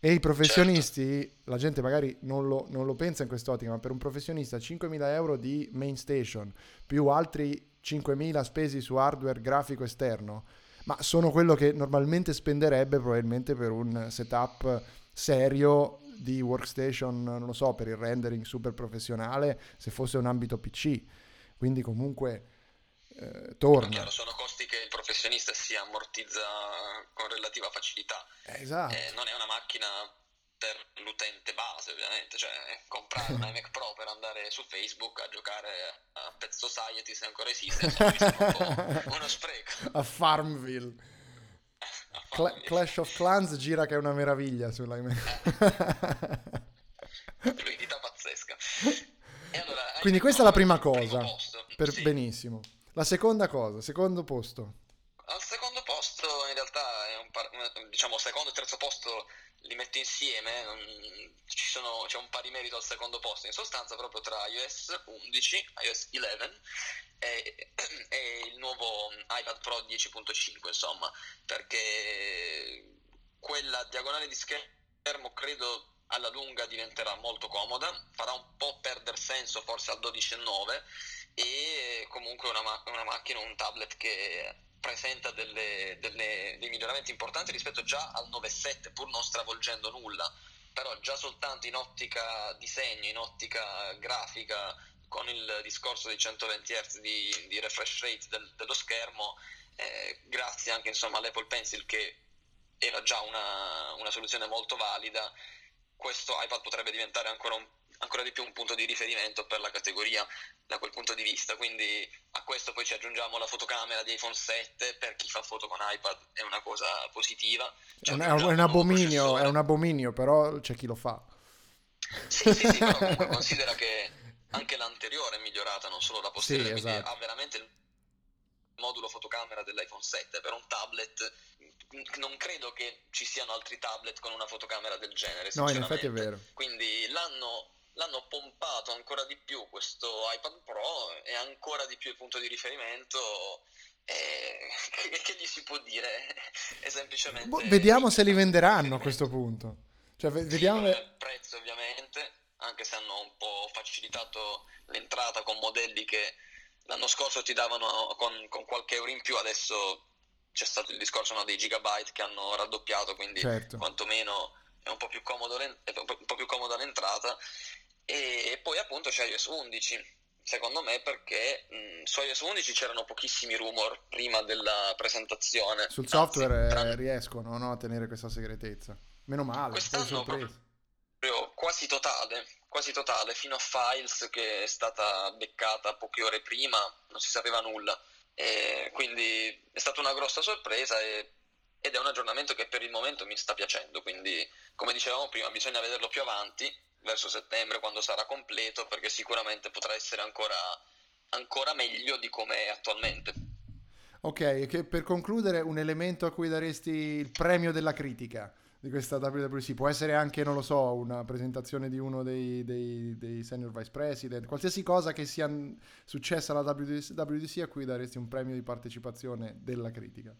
E i professionisti, certo, la gente magari non lo pensa in quest'ottica, ma per un professionista 5.000 euro di main station più altri 5.000 spesi su hardware grafico esterno, ma sono quello che normalmente spenderebbe probabilmente per un setup serio di workstation, non lo so, per il rendering super professionale, se fosse un ambito PC. Quindi comunque torna. Chiaro, sono costi che il professionista si ammortizza con relativa facilità. Esatto. Non è una macchina per l'utente base, ovviamente, cioè comprare un iMac Pro per andare su Facebook a giocare a Pet Society, se ancora esiste, insomma, uno spreco. A Farmville. Clash of Clans gira che è una meraviglia sull'iMac. Fluidità pazzesca. E allora, quindi questa è la prima cosa. Sì. Benissimo. La seconda cosa, secondo posto. Al secondo posto in realtà è diciamo secondo e terzo posto li metto insieme, c'è un pari merito al secondo posto, in sostanza proprio tra iOS 11, iOS 11 e il nuovo iPad Pro 10.5, insomma, perché quella diagonale di schermo credo alla lunga diventerà molto comoda, farà un po' perdere senso forse al 12.9, e comunque una macchina, un tablet che presenta dei miglioramenti importanti rispetto già al 9.7, pur non stravolgendo nulla, però già soltanto in ottica disegno, in ottica grafica, con il discorso dei 120 Hz di refresh rate dello schermo, grazie anche insomma all'Apple Pencil, che era già una soluzione molto valida, questo iPad potrebbe diventare ancora di più un punto di riferimento per la categoria da quel punto di vista. Quindi a questo poi ci aggiungiamo la fotocamera di iPhone 7, per chi fa foto con iPad è una cosa positiva, è un abominio, però c'è chi lo fa. Sì però comunque considera che anche l'anteriore è migliorata, non solo la posteriore, sì, esatto. Quindi ha veramente il modulo fotocamera dell'iPhone 7 per un tablet. Non credo che ci siano altri tablet con una fotocamera del genere, no, in effetti è vero. Quindi l'hanno pompato ancora di più questo iPad Pro, è ancora di più il punto di riferimento, che gli si può dire, è semplicemente vediamo se li venderanno a questo punto, cioè vediamo il prezzo, ovviamente, anche se hanno un po' facilitato l'entrata con modelli che l'anno scorso ti davano con qualche euro in più, adesso c'è stato il discorso, no, dei gigabyte che hanno raddoppiato, quindi certo, quantomeno è un po' più comoda l'entrata. E poi appunto c'è iOS 11, secondo me, perché su iOS 11 c'erano pochissimi rumor prima della presentazione. Sul software riescono, no, a tenere questa segretezza. Meno male. Quest'anno proprio quasi totale, fino a Files, che è stata beccata poche ore prima, non si sapeva nulla. E quindi è stata una grossa sorpresa ed è un aggiornamento che per il momento mi sta piacendo, quindi come dicevamo prima bisogna vederlo più avanti, verso settembre, quando sarà completo, perché sicuramente potrà essere ancora meglio di come è attualmente. Ok, che per concludere, un elemento a cui daresti il premio della critica di questa WWDC, può essere anche, non lo so, una presentazione di uno dei senior vice president, qualsiasi cosa che sia successa alla WWDC a cui daresti un premio di partecipazione della critica.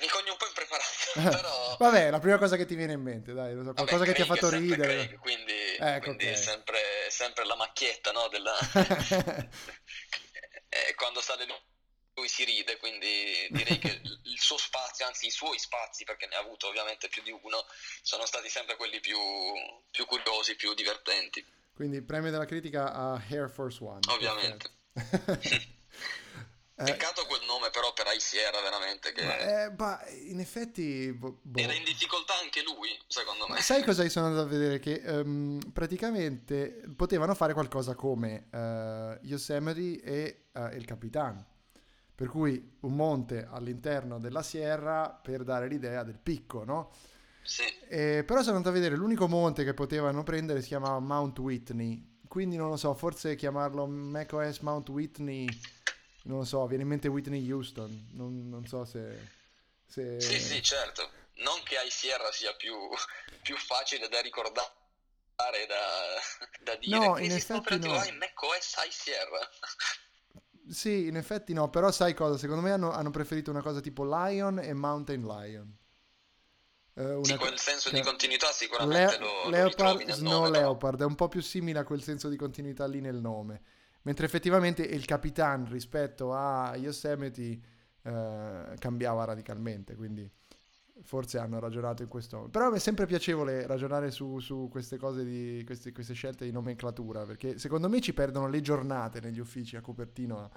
Mi cogno un po' impreparato, però vabbè, la prima cosa che ti viene in mente, dai, lo so, qualcosa vabbè, Craig, che ti ha fatto ridere. Craig, quindi okay. È sempre la macchietta, no, della quando sale lui si ride, quindi direi che il suo spazio, anzi i suoi spazi, perché ne ha avuto ovviamente più di uno, sono stati sempre quelli più curiosi, più divertenti. Quindi premio della critica a Air Force One. Ovviamente. Peccato quel nome però per IC era veramente che... in effetti... Era in difficoltà anche lui, secondo me. Sai cosa io sono andato a vedere? Che praticamente potevano fare qualcosa come Yosemite e il Capitan. Per cui un monte all'interno della Sierra per dare l'idea del picco, no? Sì. Però sono andato a vedere, l'unico monte che potevano prendere si chiamava Mount Whitney, quindi non lo so, forse chiamarlo macOS Mount Whitney, non lo so, viene in mente Whitney Houston, non so se... Sì, sì, certo, non che iSierra sia più facile da ricordare, da dire, no, in effetti no. macOS iSierra. Sì, in effetti no, però sai cosa, secondo me hanno preferito una cosa tipo Lion e Mountain Lion. Sì, quel senso di continuità sicuramente lo Leopard, ritrovi nel nome, Leopard, è un po' più simile a quel senso di continuità lì nel nome, mentre effettivamente il Capitan rispetto a Yosemite cambiava radicalmente, quindi forse hanno ragionato in questo. Però è sempre piacevole ragionare su queste cose, di queste scelte di nomenclatura, perché secondo me ci perdono le giornate negli uffici a Cupertino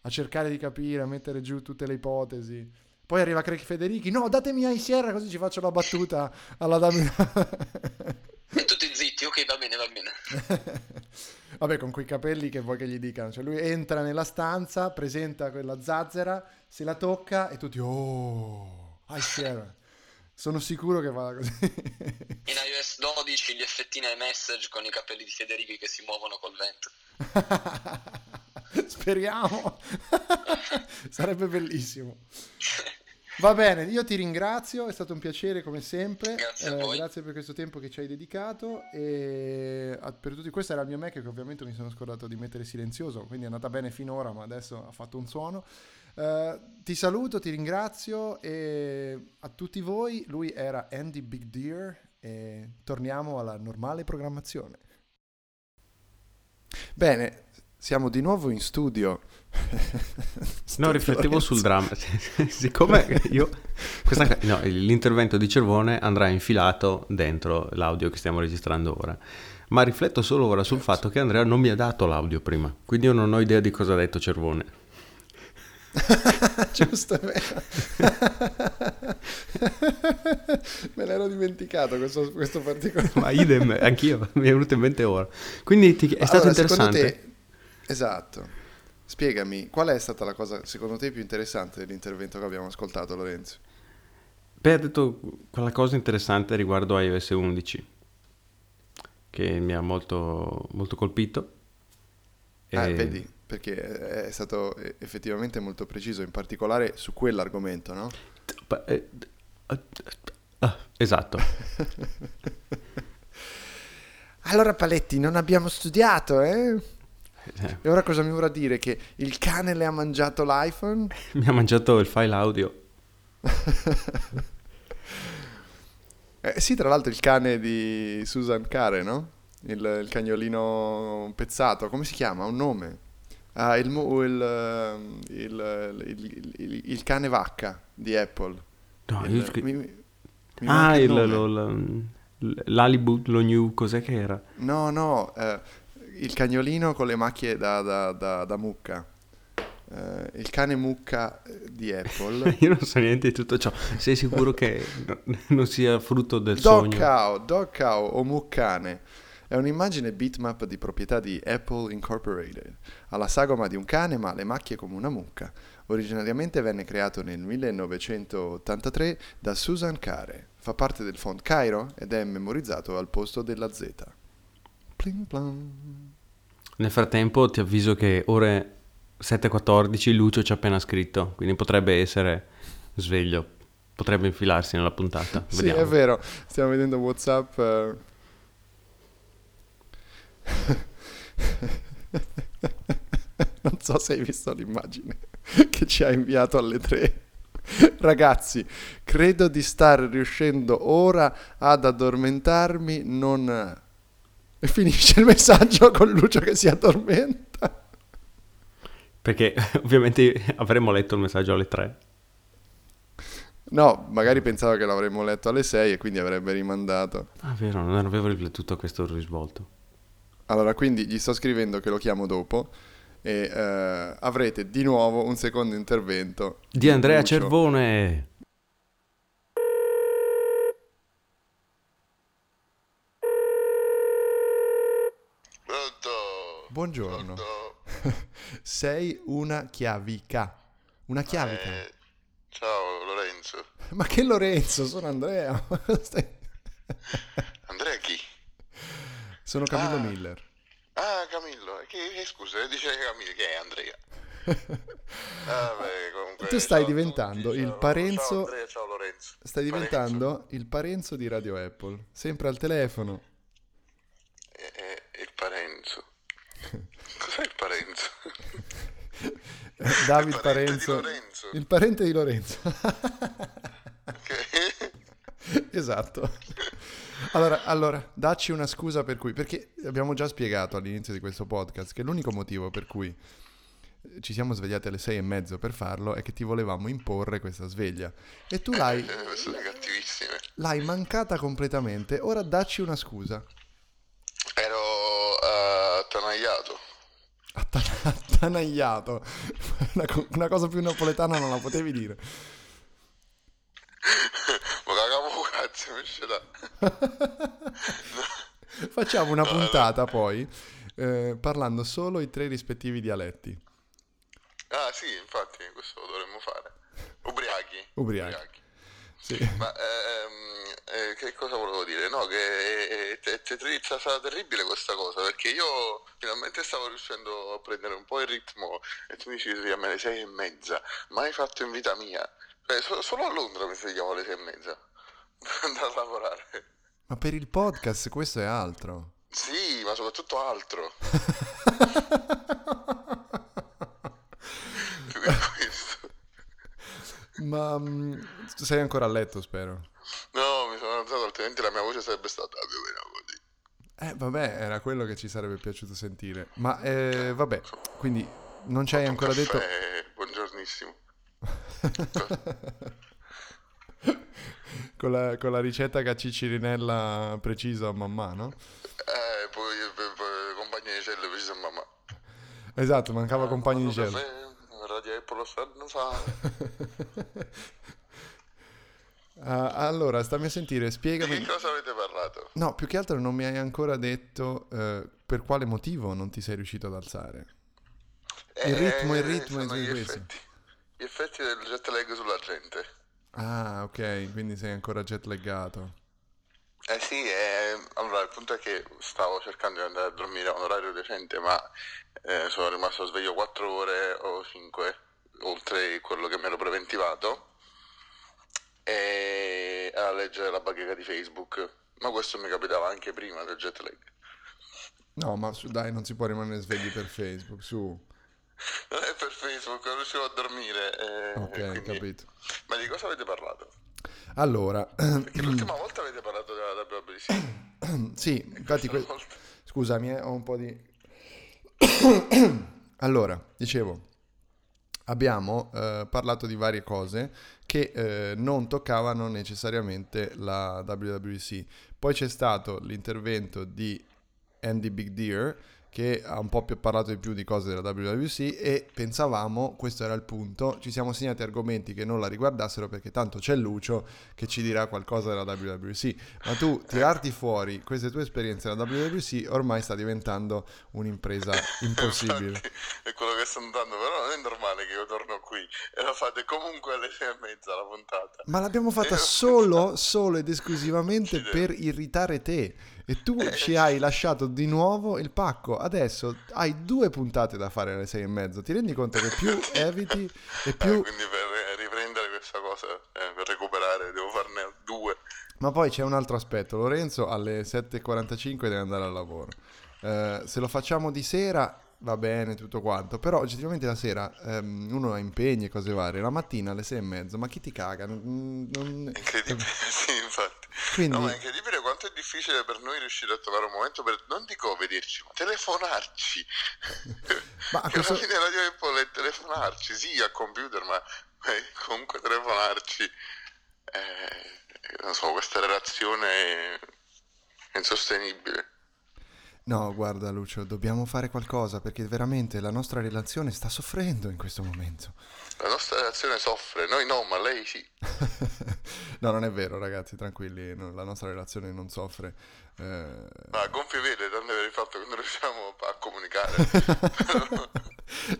a cercare di capire, a mettere giù tutte le ipotesi. Poi arriva Craig Federighi, no, datemi iSierra così ci faccio la battuta alla Damina. E tutti zitti, ok, va bene. Vabbè, con quei capelli che vuoi che gli dicano. Cioè lui entra nella stanza, presenta quella zazzera, se la tocca e tutti, oh, iSierra. Sono sicuro che vada così. In iOS 12 gli effettini ai message con i capelli di Federighi che si muovono col vento. Speriamo. Sarebbe bellissimo. Va bene, io ti ringrazio, è stato un piacere come sempre. Grazie a voi. Grazie per questo tempo che ci hai dedicato. E per tutti, questo era il mio Mac che ovviamente mi sono scordato di mettere silenzioso, quindi è andata bene finora, ma adesso ha fatto un suono. Ti saluto, ti ringrazio e a tutti voi. Lui era Andy Big Deer e torniamo alla normale programmazione. Bene, siamo di nuovo in studio. No, riflettevo sul dramma. Siccome io l'intervento di Cervone andrà infilato dentro l'audio che stiamo registrando ora, ma rifletto solo ora sul fatto che Andrea non mi ha dato l'audio prima, quindi io non ho idea di cosa ha detto Cervone. Giusto, me l'ero dimenticato questo particolare. Ma idem, anch'io, mi è venuto in mente ora, quindi è stato interessante. Secondo te, esatto, spiegami, qual è stata la cosa secondo te più interessante dell'intervento che abbiamo ascoltato, Lorenzo? Beh, ha detto quella cosa interessante riguardo a iOS 11 che mi ha molto, molto colpito. Vedi, perché è stato effettivamente molto preciso, in particolare su quell'argomento, no? Esatto. Allora Paletti, non abbiamo studiato, E ora cosa mi vorrà dire? Che il cane le ha mangiato l'iPhone? Mi ha mangiato il file audio. Sì, tra l'altro il cane di Susan Kare, no? Il cagnolino pezzato, come si chiama? Ha un nome. Ah, il cane vacca di Apple. No, l'Halibut, lo new, cos'è che era? No. Il cagnolino con le macchie da mucca, il cane mucca di Apple. Io non so niente di tutto ciò. Sei sicuro che non sia frutto del sogno? Dog cow o muccane è un'immagine bitmap di proprietà di Apple Incorporated. Ha la sagoma di un cane ma ha le macchie come una mucca. Originariamente venne creato nel 1983 da Susan Kare. Fa parte del font Cairo ed è memorizzato al posto della Z. Nel frattempo ti avviso che ore 7:14 Lucio ci ha appena scritto, quindi potrebbe essere sveglio, potrebbe infilarsi nella puntata. Sì, vediamo. È vero, stiamo vedendo WhatsApp. Non so se hai visto l'immagine che ci ha inviato alle 3. Ragazzi, credo di star riuscendo ora ad addormentarmi, non... E finisce il messaggio con Lucio che si addormenta. Perché ovviamente avremmo letto il messaggio alle 3. No, magari pensavo che l'avremmo letto alle 6 e quindi avrebbe rimandato. Ah, vero, non avevo riflettuto a questo risvolto. Allora, quindi gli sto scrivendo che lo chiamo dopo e avrete di nuovo un secondo intervento di Andrea Lucio. Cervone! Buongiorno. Sei una chiavica. Ciao Lorenzo. Ma che Lorenzo? Sono Andrea. Andrea chi? Sono Camillo Miller. Ah, Camillo. Che scusa, dice Camillo che è Andrea. Beh, comunque, tu stai diventando tutti, il Parenzo. Ciao Andrea, ciao Lorenzo. Stai diventando Parenzo. Il Parenzo di Radio Apple. Sempre al telefono. Il Parenzo. Cos'è il Parenzo? Davide Parenzo. Il parente di Lorenzo. Okay. Esatto. Allora, dacci una scusa per cui, perché abbiamo già spiegato all'inizio di questo podcast che l'unico motivo per cui ci siamo svegliati alle 6:30 per farlo è che ti volevamo imporre questa sveglia e tu l'hai mancata completamente. Ora dacci una scusa. Ero attanagliato. Una cosa più napoletana non la potevi dire. Facciamo una puntata poi parlando solo i tre rispettivi dialetti. Ah sì, infatti questo lo dovremmo fare. Ubriachi. Sì. Ma che cosa volevo dire? No, che è stata terribile questa cosa, perché io finalmente stavo riuscendo a prendere un po' il ritmo e tu mi dici che alle 6:30, mai fatto in vita mia. Solo a Londra mi svegliavo alle 6:30 andare a lavorare. Ma per il podcast questo è altro. Sì, ma soprattutto altro. Ma tu sei ancora a letto, spero. No, mi sono alzato, altrimenti la mia voce sarebbe stata più o meno così. Vabbè, era quello che ci sarebbe piaciuto sentire. Ma vabbè, quindi non ci hai ancora detto. Buongiornissimo. Con la ricetta caccicciorinella precisa a mamma, no? Poi compagni di celle precisa a mamma. Esatto, mancava compagni di celle. Radio Apple lo stanno fare. Allora, stammi a sentire, spiegami. Di che cosa avete parlato? No, più che altro non mi hai ancora detto per quale motivo non ti sei riuscito ad alzare. Il ritmo sono gli effetti del jet lag sulla gente. Ah, ok, quindi sei ancora jet laggato. Sì, allora il punto è che stavo cercando di andare a dormire a un orario decente, ma sono rimasto sveglio 4 ore o 5, oltre quello che mi ero preventivato, e a leggere la bacheca di Facebook, ma questo mi capitava anche prima del jet lag. No, ma su, dai, non si può rimanere svegli per Facebook, su. Non è per Facebook, non riuscivo a dormire. Ok, capito. Ma di cosa avete parlato? Allora, perché l'ultima volta avete parlato della WWDC. Sì, infatti scusami, ho un po' di allora, dicevo, abbiamo parlato di varie cose che non toccavano necessariamente la WWDC. Poi c'è stato l'intervento di Andy Big Deer, che ha un po' più parlato di più di cose della WWDC, e pensavamo, questo era il punto, ci siamo segnati argomenti che non la riguardassero perché tanto c'è Lucio che ci dirà qualcosa della WWDC. Ma tu tirarti fuori queste tue esperienze della WWDC ormai sta diventando un'impresa impossibile. Infatti, è quello che sto andando, però non è normale che io torno qui e la fate comunque alle 6:30 la puntata. Ma l'abbiamo fatta solo ed esclusivamente per irritare te. E tu ci hai lasciato di nuovo il pacco. Adesso hai 2 puntate da fare alle 6:30. Ti rendi conto che più eviti e più... quindi per riprendere questa cosa, per recuperare, devo farne 2. Ma poi c'è un altro aspetto. Lorenzo alle 7:45 deve andare al lavoro. Se lo facciamo di sera va bene tutto quanto. Però oggettivamente la sera uno ha impegni e cose varie. La mattina alle 6:30. Ma chi ti caga? È incredibile, sì, infatti. Quindi... No, ma è incredibile quanto è difficile per noi riuscire a trovare un momento per, non dico vederci, ma telefonarci. Ma a questo... alla fine Radio Apple è telefonarci, sì, al computer, ma comunque telefonarci. Non so, questa relazione è insostenibile. No, guarda Lucio, dobbiamo fare qualcosa perché veramente la nostra relazione sta soffrendo in questo momento. La nostra relazione soffre, noi no, ma lei sì. No, non è vero, ragazzi, tranquilli, no, la nostra relazione non soffre. Ma gonfie vele, tanto per il fatto che non riusciamo a comunicare.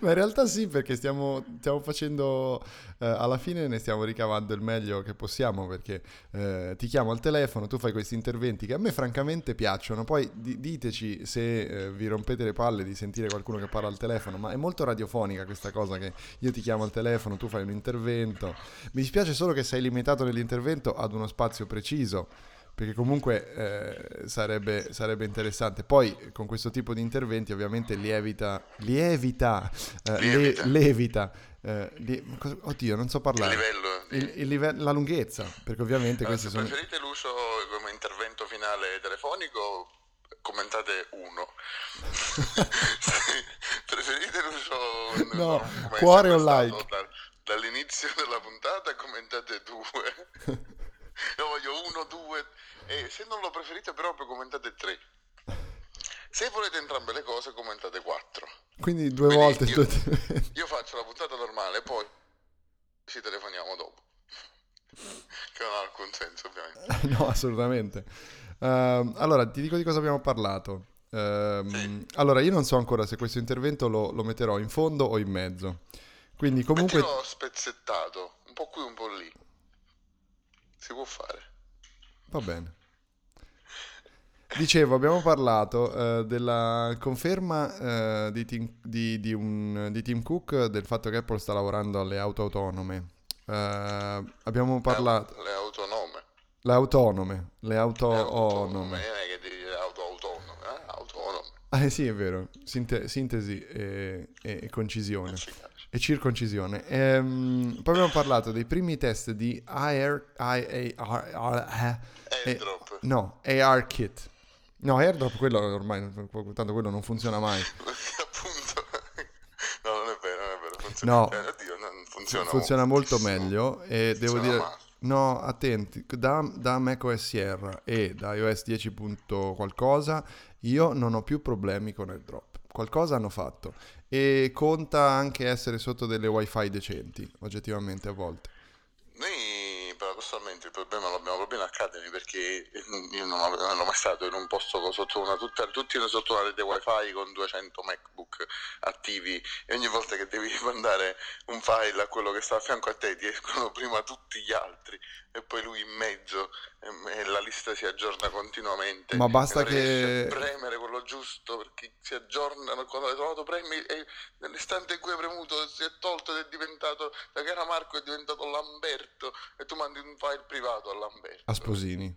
Ma in realtà sì, perché stiamo facendo, alla fine ne stiamo ricavando il meglio che possiamo, perché ti chiamo al telefono, tu fai questi interventi che a me francamente piacciono. Poi diteci se vi rompete le palle di sentire qualcuno che parla al telefono, ma è molto radiofonica questa cosa che io ti chiamo al telefono, tu fai un intervento. Mi dispiace solo che sei limitato nell'intervento ad uno spazio preciso, perché comunque sarebbe interessante. Poi con questo tipo di interventi ovviamente lievita il livello, la lunghezza, perché ovviamente allora, questi se sono... preferite l'uso come intervento finale telefonico, commentate 1. Preferite l'uso no, cuore o like dall'inizio della puntata, commentate 2. Io voglio 1, 2 e se non lo preferite proprio commentate 3. Se volete entrambe le cose commentate 4. Quindi volte io faccio la puntata normale e poi ci telefoniamo dopo, che non ha alcun senso ovviamente. No, assolutamente. Allora ti dico di cosa abbiamo parlato. Sì. Allora io non so ancora se questo intervento lo metterò in fondo o in mezzo, quindi comunque l'ho spezzettato un po' qui un po' lì. Si può fare. Va bene. Dicevo, abbiamo parlato della conferma di Tim Cook del fatto che Apple sta lavorando alle auto autonome. Abbiamo parlato... Le autonome. Sì, è vero. Sintesi e concisione. E circoncisione. Poi abbiamo parlato dei primi test di AirDrop. No, AirDrop quello ormai, tanto quello non funziona mai. Appunto. No, non è vero. Funziona. No. Oddio, non funziona. Funziona molto meglio e devo dire male. No, attenti, da macOS Sierra e da iOS 10. Qualcosa, io non ho più problemi con AirDrop. Qualcosa hanno fatto. E conta anche essere sotto delle wifi decenti, oggettivamente a volte. Noi paradossalmente il problema l'abbiamo proprio in Academy, perché io non ero mai stato in un posto sotto sotto una rete wifi con 200 MacBook attivi, e ogni volta che devi mandare un file a quello che sta a fianco a te ti escono prima tutti gli altri e poi lui in mezzo, e la lista si aggiorna continuamente. Ma basta che premere quello giusto, perché si aggiornano. Quando hai trovato premi e nell'istante in cui hai premuto si è tolto ed è diventato, da che era Marco è diventato Lamberto, e tu mandi un file privato a Lamberto, a Sposini,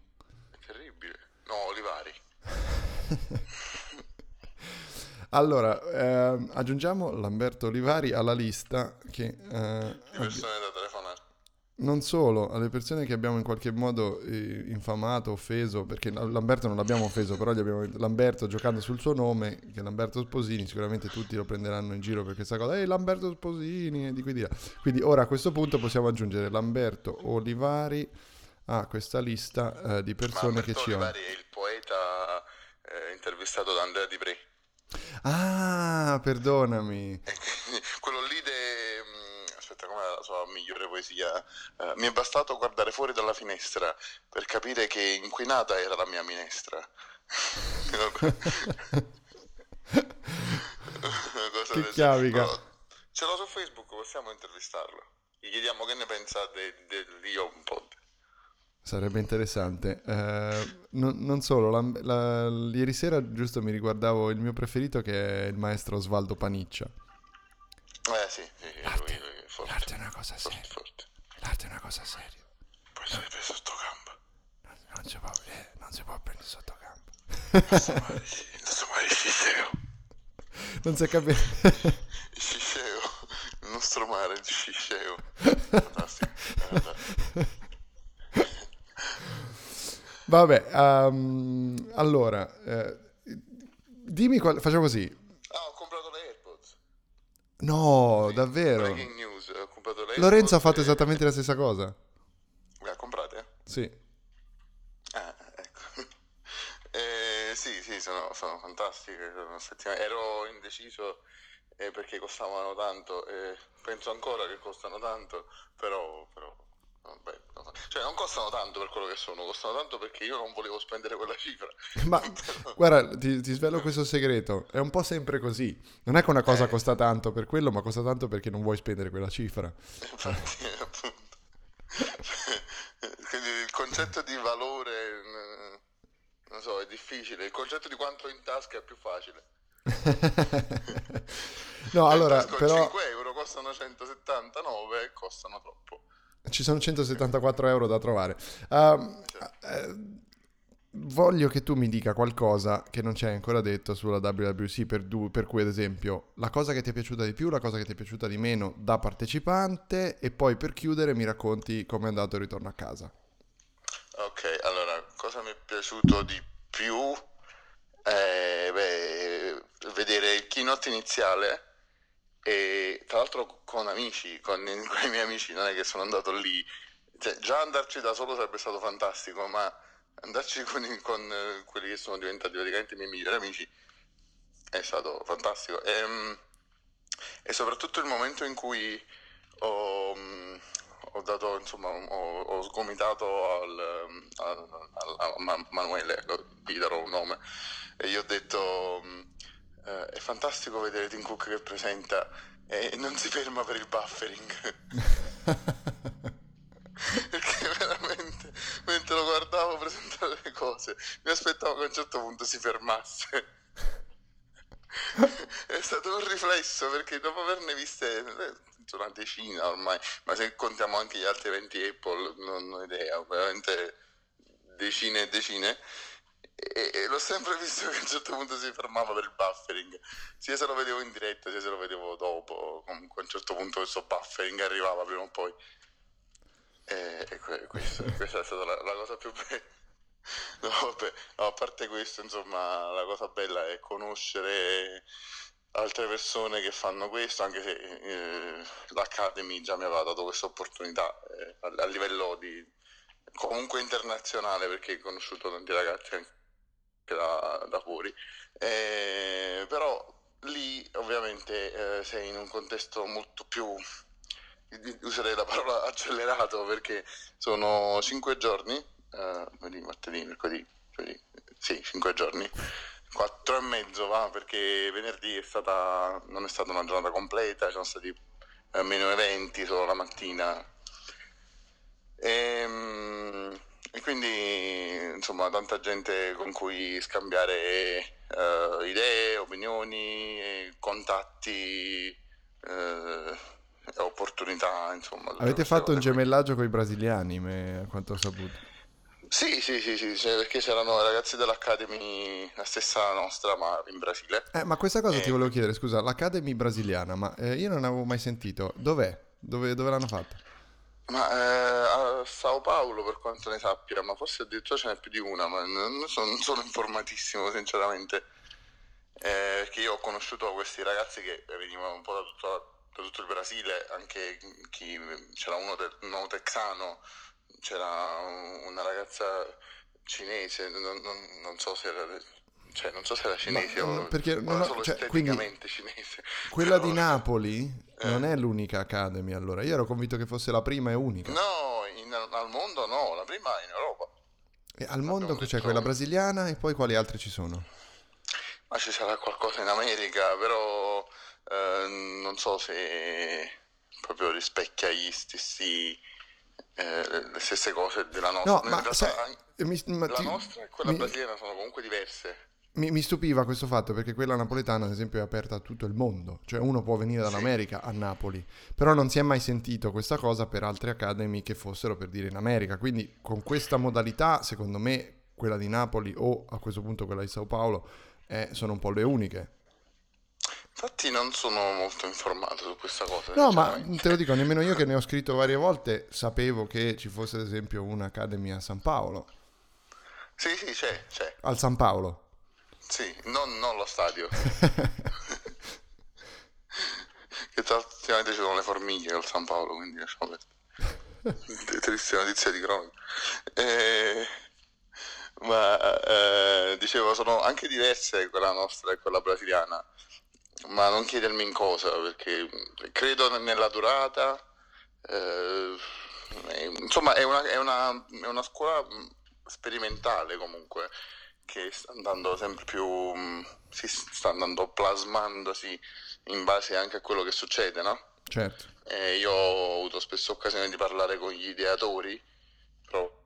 è terribile. No, Olivari. Allora, aggiungiamo Lamberto Olivari alla lista che di persone da telefonare. Non solo, alle persone che abbiamo in qualche modo infamato, offeso, perché Lamberto non l'abbiamo offeso, però Lamberto, giocando sul suo nome, che è Lamberto Sposini, sicuramente tutti lo prenderanno in giro per questa cosa. Lamberto Sposini, e di qui di là. Quindi ora a questo punto possiamo aggiungere Lamberto Olivari a questa lista di persone che ci Olivari è il poeta intervistato da Andrea Di Pre. Ah, perdonami. Quello lì come la sua migliore poesia, mi è bastato guardare fuori dalla finestra per capire che inquinata era la mia minestra. Che chiavica. Ce l'ho su Facebook, possiamo intervistarlo, gli chiediamo che ne pensa di Home Pod. Sarebbe interessante. Non solo, ieri sera giusto mi riguardavo il mio preferito, che è il maestro Osvaldo Paniccia. Sì, lui. L'arte è una cosa seria. L'arte è una cosa seria. Poi si prende sotto campo. Non si può prendere sotto campo. Non si capisce. Il Ciceo. Il nostro mare, il Ciceo. Fantastico. Vabbè, allora, dimmi facciamo così. No, sì, davvero. News, Lorenzo ha fatto esattamente la stessa cosa. La comprate? Sì. Ah, ecco. Sì, sono fantastiche. Ero indeciso perché costavano tanto. Penso ancora che costano tanto, però Vabbè, cioè non costano tanto per quello che sono, costano tanto perché io non volevo spendere quella cifra. Ma guarda, ti svelo questo segreto, è un po' sempre così, non è che una cosa costa tanto per quello, ma costa tanto perché non vuoi spendere quella cifra. Infatti, appunto. Quindi il concetto di valore, non so, è difficile, il concetto di quanto in tasca è più facile. No, allora, però 5 euro costano 179 e costano troppo. Ci sono 174 euro da trovare. Voglio che tu mi dica qualcosa che non c'è ancora detto sulla WWDC, per cui ad esempio la cosa che ti è piaciuta di più, la cosa che ti è piaciuta di meno da partecipante, e poi per chiudere mi racconti come è andato il ritorno a casa. Ok, allora, cosa mi è piaciuto di più? Vedere il keynote iniziale, e tra l'altro con amici, con i miei amici, non è che sono andato lì, cioè, già andarci da solo sarebbe stato fantastico, ma andarci con quelli che sono diventati praticamente i miei migliori amici è stato fantastico, e soprattutto il momento in cui ho sgomitato a Manuele, gli darò un nome, e gli ho detto: è fantastico vedere Tim Cook che presenta e non si ferma per il buffering. Perché veramente, mentre lo guardavo presentare le cose, mi aspettavo che a un certo punto si fermasse. È stato un riflesso, perché dopo averne viste una decina ormai, ma se contiamo anche gli altri eventi Apple, non ho idea, veramente decine e decine. E l'ho sempre visto che a un certo punto si fermava per il buffering, sia se lo vedevo in diretta sia se lo vedevo dopo. Comunque a un certo punto questo buffering arrivava prima o poi, questa è stata la cosa più bella. No, a parte questo, insomma, la cosa bella è conoscere altre persone che fanno questo, anche se l'Academy già mi aveva dato questa opportunità a livello di comunque internazionale, perché ho conosciuto tanti ragazzi anche da fuori, però lì ovviamente sei in un contesto molto più, userei la parola accelerato, perché sono 5 giorni, martedì, mercoledì, sì, 5 giorni, 4 e mezzo va, perché venerdì non è stata una giornata completa, ci sono stati meno eventi, solo la mattina, e quindi insomma tanta gente con cui scambiare idee, opinioni, contatti, opportunità, insomma. Avete fatto un gemellaggio con i brasiliani, a quanto ho saputo. Sì, perché c'erano ragazzi dell'Academy, la stessa nostra, ma in Brasile. Ma questa cosa ti volevo chiedere, scusa, l'Academy brasiliana, ma io non avevo mai sentito, dov'è? Dove l'hanno fatta? Ma a Sao Paolo, per quanto ne sappia, ma forse addirittura ce n'è più di una, ma non sono informatissimo sinceramente, perché io ho conosciuto questi ragazzi che venivano un po' da tutto il Brasile, anche c'era uno no, texano, c'era una ragazza cinese, non so se era... Cioè, non so se era cinese o esteticamente cinese. Quella di Napoli non è l'unica Academy, allora. Io ero convinto che fosse la prima e unica. No, al mondo no, la prima è in Europa. E al mondo c'è quella brasiliana, e poi quali altri ci sono? Ma ci sarà qualcosa in America, però non so se proprio rispecchia gli stessi... le stesse cose della nostra. No, nostra e quella brasiliana sono comunque diverse. Mi stupiva questo fatto, perché quella napoletana ad esempio è aperta a tutto il mondo, cioè uno può venire dall'America a Napoli, però non si è mai sentito questa cosa per altre Academy che fossero, per dire, in America, quindi con questa modalità secondo me quella di Napoli, o a questo punto quella di Sao Paolo, sono un po' le uniche. Infatti non sono molto informato su questa cosa. No, ma te lo dico, nemmeno io che ne ho scritto varie volte sapevo che ci fosse ad esempio un'Academy a San Paolo. Sì, c'è. Al San Paolo? Sì, non lo stadio. Che tra l'altro ci sono le formiche al San Paolo, quindi lasciamo perdere. Triste notizia di cronaca. Ma dicevo, sono anche diverse quella nostra e quella brasiliana. Ma non chiedermi in cosa, perché credo nella durata, Insomma è una scuola sperimentale comunque, che sta andando sempre più, si sta andando plasmandosi in base anche a quello che succede, no? Certo. Io ho avuto spesso occasione di parlare con gli ideatori proprio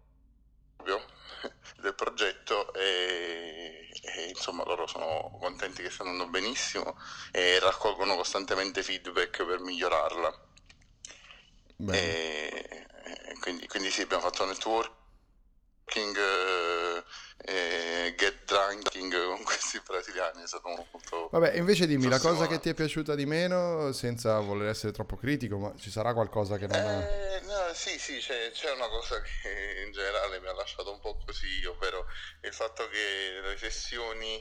del progetto e insomma loro sono contenti che sta andando benissimo e raccolgono costantemente feedback per migliorarla. Quindi sì, abbiamo fatto networking, get drunk con questi brasiliani, è stato molto... Vabbè, invece dimmi, la cosa che ti è piaciuta di meno, senza voler essere troppo critico, ma ci sarà qualcosa che non è... No, sì, c'è una cosa che in generale mi ha lasciato un po' così, ovvero il fatto che le sessioni,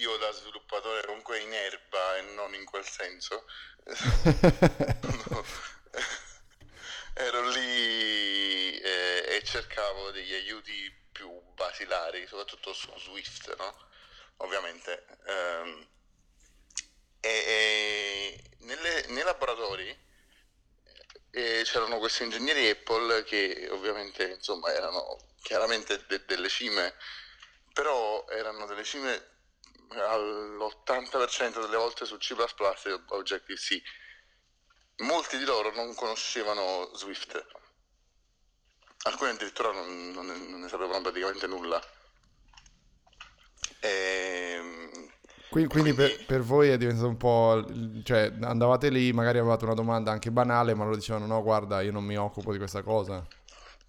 io da sviluppatore comunque in erba e non in quel senso, ero lì e cercavo degli aiuti più basilari, soprattutto su Swift, no? Ovviamente. Nei laboratori c'erano questi ingegneri Apple che ovviamente insomma erano chiaramente delle cime, però erano delle cime all'80% delle volte su C++ e Objective-C. Molti di loro non conoscevano Swift, alcuni addirittura non ne sapevano praticamente nulla. Quindi per voi è diventato un po'... cioè andavate lì, magari avevate una domanda anche banale, ma loro dicevano no, guarda, io non mi occupo di questa cosa.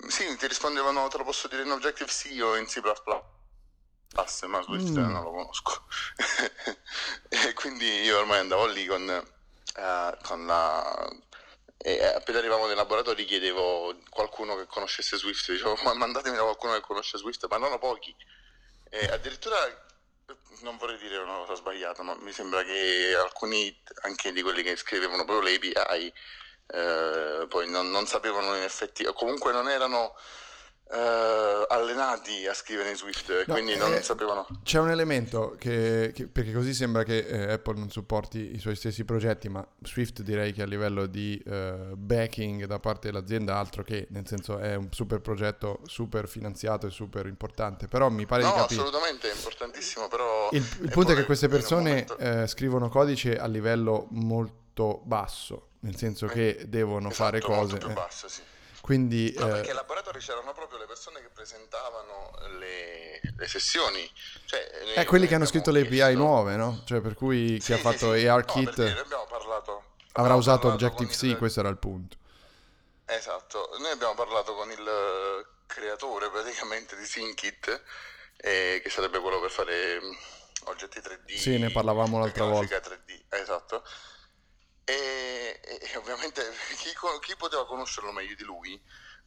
Sì, ti rispondevano, te lo posso dire in Objective-C o in C++. Ma Swift non lo conosco. E quindi io ormai andavo lì e appena arrivavo nel laboratorio chiedevo qualcuno che conoscesse Swift, dicevo ma mandatemi da qualcuno che conosce Swift, ma non ho pochi. E addirittura, non vorrei dire una cosa sbagliata, ma mi sembra che alcuni anche di quelli che scrivevano proprio le API poi non sapevano in effetti, o comunque non erano allenati a scrivere in Swift, quindi non sapevano. C'è un elemento che perché così sembra che Apple non supporti i suoi stessi progetti, ma Swift direi che a livello di backing da parte dell'azienda altro che, nel senso è un super progetto, super finanziato e super importante, però mi pare di capire. No, assolutamente, è importantissimo, però il punto è che queste persone scrivono codice a livello molto basso, nel senso che devono fare cose molto più basso, sì. Quindi, perché ai laboratori c'erano proprio le persone che presentavano le sessioni, cioè quelli che hanno scritto le API nuove, no? Cioè per cui chi ha fatto ARKit avrà usato Objective-C, questo era il punto. Esatto, noi abbiamo parlato con il creatore praticamente di SyncKit, che sarebbe quello per fare oggetti 3D. Sì, ne parlavamo l'altra volta. 3D, esatto. E ovviamente chi poteva conoscerlo meglio di lui,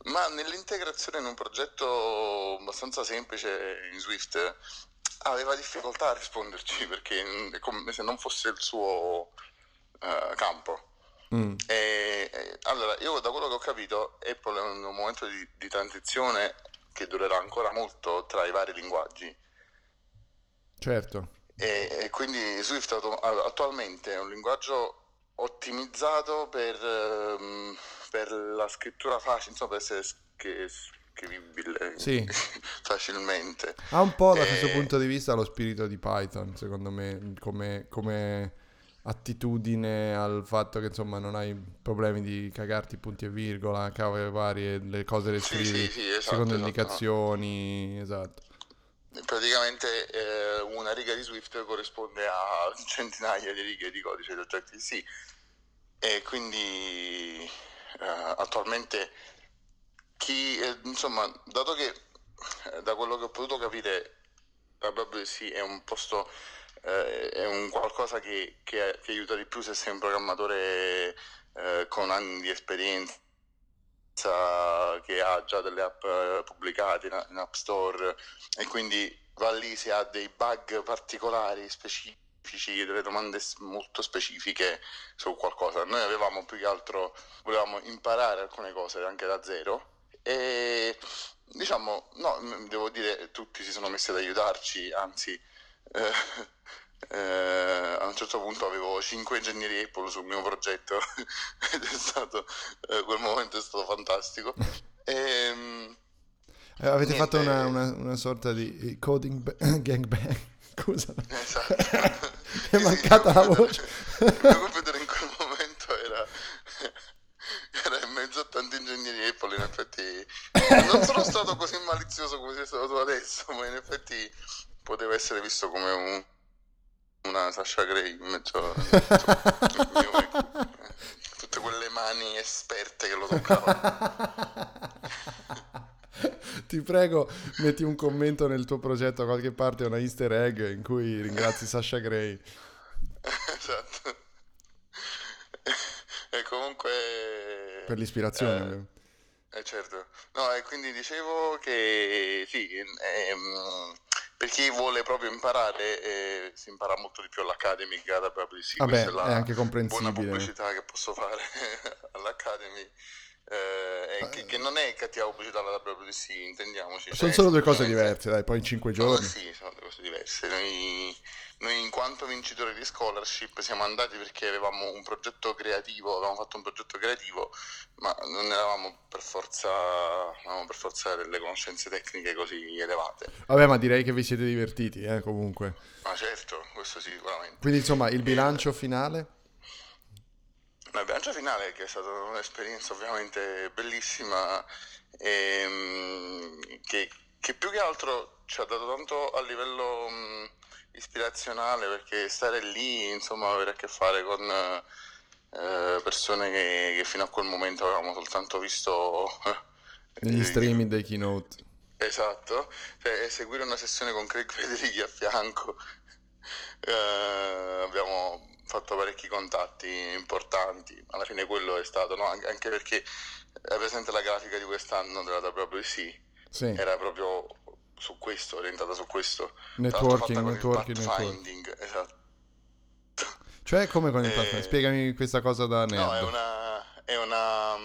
ma nell'integrazione in un progetto abbastanza semplice in Swift aveva difficoltà a risponderci, perché è come se non fosse il suo campo. Allora, io da quello che ho capito, Apple è in un momento di transizione che durerà ancora molto tra i vari linguaggi. Certo. E quindi Swift attualmente è un linguaggio ottimizzato per la scrittura facile, insomma per essere scrivibile facilmente. Ha un po' da questo punto di vista lo spirito di Python, secondo me, come attitudine al fatto che insomma non hai problemi di cagarti punti e virgola, cavole varie, le cose le scrivi esatto, secondo indicazioni, esatto. Praticamente una riga di Swift corrisponde a centinaia di righe di codice di Objective-C, e quindi attualmente chi insomma, dato che da quello che ho potuto capire la WWDC è un posto, è un qualcosa che aiuta di più se sei un programmatore con anni di esperienza, che ha già delle app pubblicate in App Store, e quindi va lì se ha dei bug particolari, specifici, delle domande molto specifiche su qualcosa. Noi avevamo più che altro, volevamo imparare alcune cose anche da zero, e diciamo, no, devo dire tutti si sono messi ad aiutarci, anzi a un certo punto avevo 5 ingegneri Apple sul mio progetto ed è stato, quel momento è stato fantastico. Avete fatto una sorta di coding gangbang, scusa, esatto. È mancata sì, la voce. Il mio computer in quel momento era in mezzo a tanti ingegneri Apple, in effetti non sono stato così malizioso come sei stato tu adesso, ma in effetti poteva essere visto come una Sasha Grey in mezzo a tutte quelle mani esperte che lo toccavano. Ti prego, metti un commento nel tuo progetto a qualche parte, una easter egg in cui ringrazi Sasha Grey. Esatto. E comunque... per l'ispirazione. Certo. No, e quindi dicevo che sì, per chi vuole proprio imparare, si impara molto di più all'Academy che ad WWDC. Vabbè, è anche comprensibile. Buona pubblicità che posso fare all'Academy. Che non è cattiva pubblicità alla WWDC, intendiamoci. Sono solo due cose diverse, dai, poi in 5 giorni. No, sì, sono due cose diverse. Noi in quanto vincitori di scholarship siamo andati perché avevamo fatto un progetto creativo, ma non eravamo per forza delle conoscenze tecniche così elevate. Vabbè, ma direi che vi siete divertiti, comunque. Ma certo, questo sì, sicuramente. Quindi insomma, il bilancio finale? La bilancia finale, che è stata un'esperienza ovviamente bellissima, che più che altro ci ha dato tanto a livello ispirazionale, perché stare lì, insomma, avere a che fare con persone che fino a quel momento avevamo soltanto visto negli streaming dei keynote. Esatto, cioè, seguire una sessione con Craig Federighi a fianco. Abbiamo fatto parecchi contatti importanti, alla fine quello è stato, no? Anche perché è presente la grafica di quest'anno della WWDC, sì. Era proprio su questo, orientata su questo networking. Esatto. Cioè, come con il pathfinding? Spiegami questa cosa da nerd. No, è una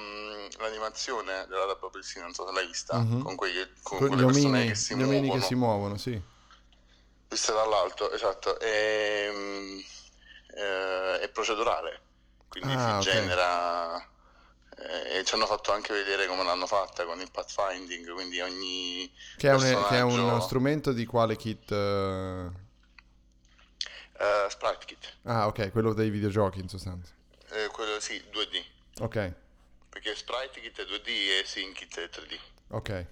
l'animazione della WWDC, non so se l'hai vista, uh-huh. con quelle persone che si muovono, sì, vista dall'alto, esatto. È procedurale, quindi si genera, e ci hanno fatto anche vedere come l'hanno fatta con il pathfinding, quindi ogni personaggio... Che è uno strumento di quale kit? Sprite Kit. Ah, ok, quello dei videogiochi in sostanza. Quello sì, 2D. Ok. Perché Sprite Kit è 2D e SyncKit è 3D. Ok.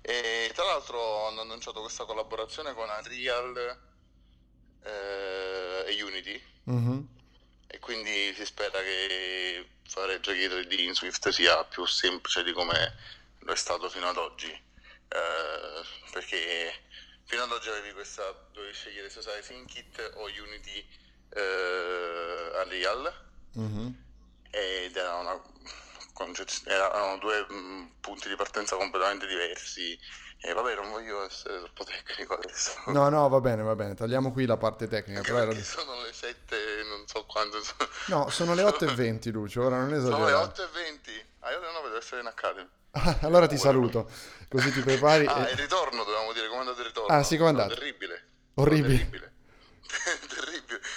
E tra l'altro hanno annunciato questa collaborazione con Unreal e Unity, uh-huh. E quindi si spera che fare giochi 3D in Swift sia più semplice di come lo è stato fino ad oggi, perché fino ad oggi dovevi scegliere se usare ThinkKit o Unity Unreal, uh-huh. Ed erano due punti di partenza completamente diversi. Vabbè, non voglio essere troppo tecnico adesso. No, va bene, tagliamo qui la parte tecnica. Anche però sono le 7, non so quando. No, sono le 8:20, Lucio, ora non esagerare. Sono le 8:20, io alle 9 devo essere in Academy. Allora ti saluto, così ti prepari. Il ritorno, dovevamo dire, come è andato il ritorno? Ah, sì, come è andato? Terribile. Terribile,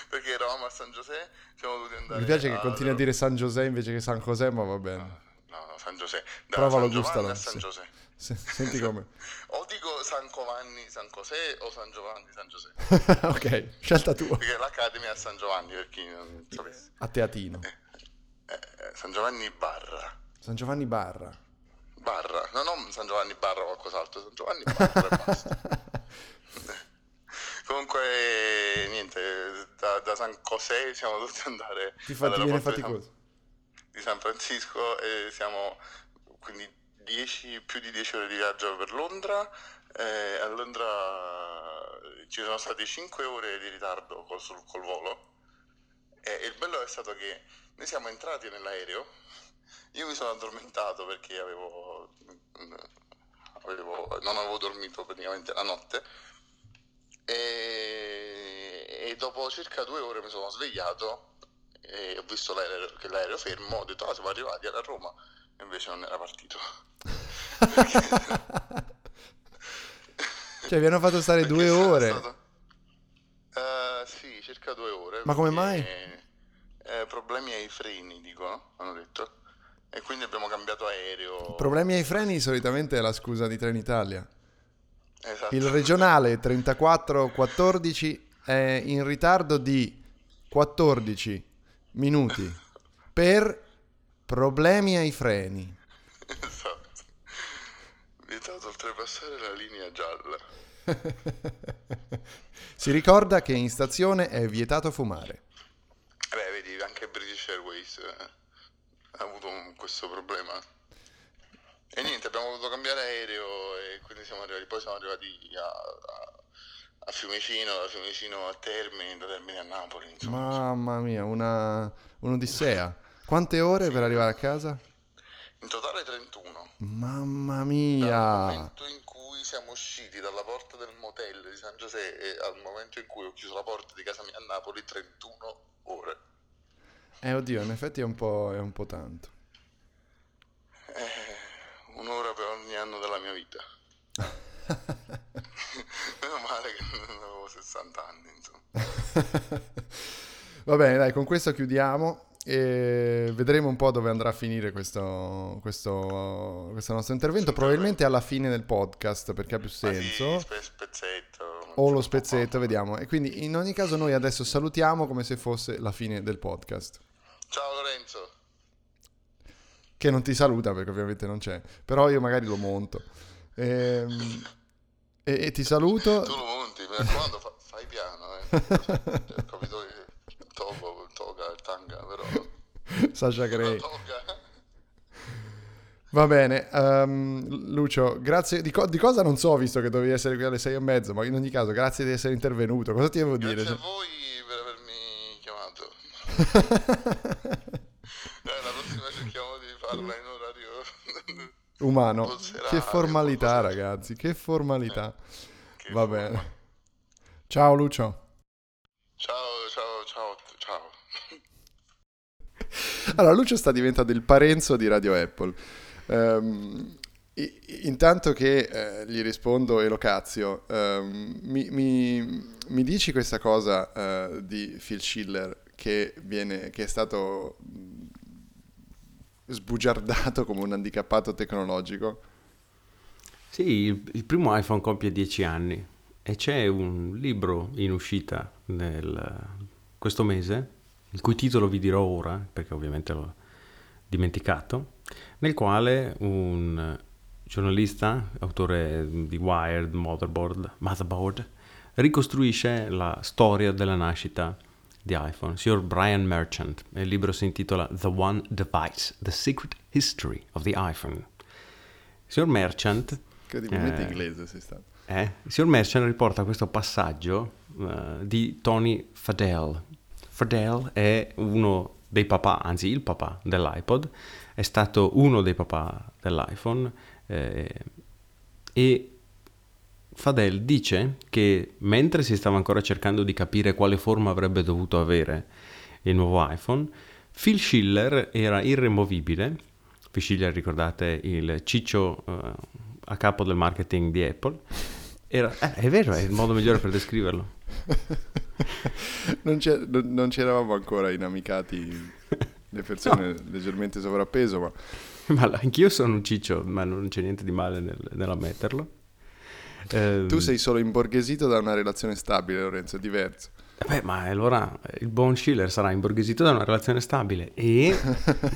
perché eravamo a San José, siamo dovuti andare. Mi piace che continui a dire San José invece che San José, ma va bene. No, San José. Provalo, gustalo. San José. Senti come. O dico San Giovanni San José o San Giovanni San José. Ok, scelta tua. Perché l'Academy è a San Giovanni, per chi non sapesse. A Teatino. San Giovanni Barra. San Giovanni Barra. Barra. No, non San Giovanni Barra o qualcos'altro. San Giovanni Barra e basta. Comunque, niente, da San José siamo dovuti andare. Ti viene faticoso. Di San Francisco, e siamo quindi più di 10 ore di viaggio per Londra. A Londra ci sono stati 5 ore di ritardo col volo, e il bello è stato che noi siamo entrati nell'aereo, io mi sono addormentato perché non avevo dormito praticamente la notte, e dopo circa 2 ore mi sono svegliato e ho visto l'aereo fermo, ho detto siamo arrivati alla Roma, invece non era partito. Cioè vi hanno fatto stare 2 ore. Ma come mai? Problemi ai freni, dicono, hanno detto. E quindi abbiamo cambiato aereo. Problemi ai freni solitamente è la scusa di Trenitalia. Esatto. Il regionale 3414 è in ritardo di 14 minuti per problemi ai freni. Esatto. Vietato oltrepassare la linea gialla. Si ricorda che in stazione è vietato fumare. Beh, vedi, anche British Airways ha avuto questo problema. E niente, abbiamo dovuto cambiare aereo e quindi siamo arrivati. Poi siamo arrivati a Fiumicino, da Fiumicino a Termini, da Termini a Napoli. Insomma. Mamma mia, un'odissea. Quante ore per arrivare a casa? In totale 31. Mamma mia! Dal momento in cui siamo usciti dalla porta del motel di San José e al momento in cui ho chiuso la porta di casa mia a Napoli, 31 ore. Oddio, in effetti è un po' tanto. Un'ora per ogni anno della mia vita. Meno male che non avevo 60 anni, insomma. Va bene, dai, con questo chiudiamo. E vedremo un po' dove andrà a finire questo nostro intervento. Probabilmente alla fine del podcast, perché ha più senso. Sì, lo spezzetto, vediamo. E quindi in ogni caso noi adesso salutiamo come se fosse la fine del podcast. Ciao Lorenzo. Che non ti saluta perché ovviamente non c'è, però io magari lo monto. E ti saluto. Tu lo monti, mi raccomando, fai piano. Ho capito che... Tanga, però Sasha Gray. Va bene, Lucio, grazie di cosa non so, visto che dovevi essere qui alle 6:30, ma in ogni caso grazie di essere intervenuto. Cosa ti devo dire? Grazie a voi per avermi chiamato. Dai, la prossima cerchiamo di farla in orario umano. Che formalità, ragazzi, che formalità. Va bene. Ciao Lucio. Ciao. Allora, Lucio sta diventando il Parenzo di Radio Apple. Intanto che gli rispondo e lo cazio, mi dici questa cosa di Phil Schiller che è stato sbugiardato come un handicappato tecnologico? Sì, il primo iPhone compie 10 anni e c'è un libro in uscita questo mese, il cui titolo vi dirò ora, perché ovviamente l'ho dimenticato, nel quale un giornalista, autore di Wired, Motherboard, ricostruisce la storia della nascita di iPhone. Signor Brian Merchant, il libro si intitola The One Device, The Secret History of the iPhone. Signor Merchant... Incredibilmente inglese sei stato. Il signor Merchant riporta questo passaggio di Tony Fadell. Fadell è uno dei papà, anzi il papà dell'iPod, è stato uno dei papà dell'iPhone e Fadell dice che mentre si stava ancora cercando di capire quale forma avrebbe dovuto avere il nuovo iPhone, Phil Schiller era irremovibile. Phil Schiller, ricordate, il ciccio a capo del marketing di Apple, era, è vero, è il modo migliore per descriverlo. Non c'eravamo ancora inamicati le persone no. Leggermente sovrappeso, ma anch'io sono un ciccio, ma non c'è niente di male nell'ammetterlo. Tu sei solo imborghesito da una relazione stabile, Lorenzo, è diverso. Beh, ma allora il buon Schiller sarà imborghesito da una relazione stabile e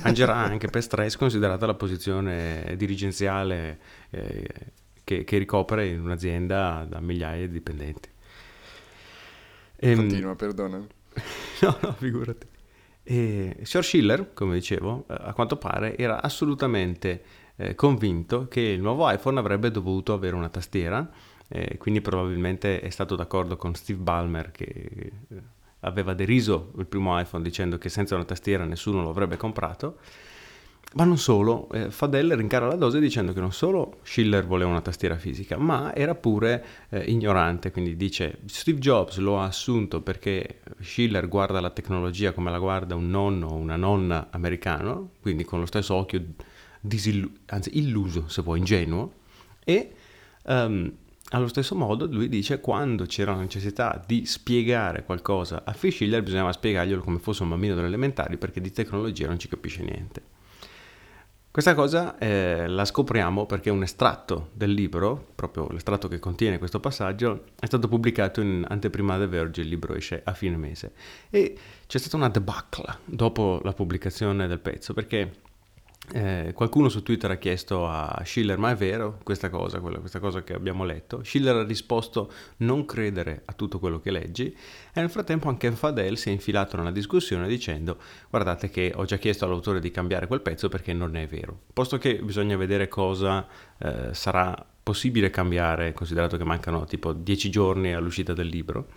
mangerà anche per stress, considerata la posizione dirigenziale che ricopre in un'azienda da migliaia di dipendenti. Continua, perdonami. No, figurati. Signor Schiller, come dicevo, a quanto pare era assolutamente convinto che il nuovo iPhone avrebbe dovuto avere una tastiera, quindi probabilmente è stato d'accordo con Steve Ballmer, che aveva deriso il primo iPhone dicendo che senza una tastiera nessuno lo avrebbe comprato. Ma non solo, Fadell rincara la dose dicendo che non solo Schiller voleva una tastiera fisica, ma era pure ignorante, quindi dice Steve Jobs lo ha assunto perché Schiller guarda la tecnologia come la guarda un nonno o una nonna americano, quindi con lo stesso occhio illuso, se vuoi, ingenuo, e Allo stesso modo lui dice quando c'era la necessità di spiegare qualcosa a Phil Schiller bisognava spiegarglielo come fosse un bambino delle elementari perché di tecnologia non ci capisce niente. Questa cosa la scopriamo perché un estratto del libro, proprio l'estratto che contiene questo passaggio, è stato pubblicato in anteprima The Verge, il libro esce a fine mese e c'è stata una debacle dopo la pubblicazione del pezzo perché qualcuno su Twitter ha chiesto a Schiller ma è vero questa cosa, questa cosa che abbiamo letto? Schiller ha risposto non credere a tutto quello che leggi e nel frattempo anche Fadell si è infilato nella discussione dicendo guardate che ho già chiesto all'autore di cambiare quel pezzo perché non è vero, posto che bisogna vedere cosa sarà possibile cambiare considerato che mancano tipo 10 giorni all'uscita del libro.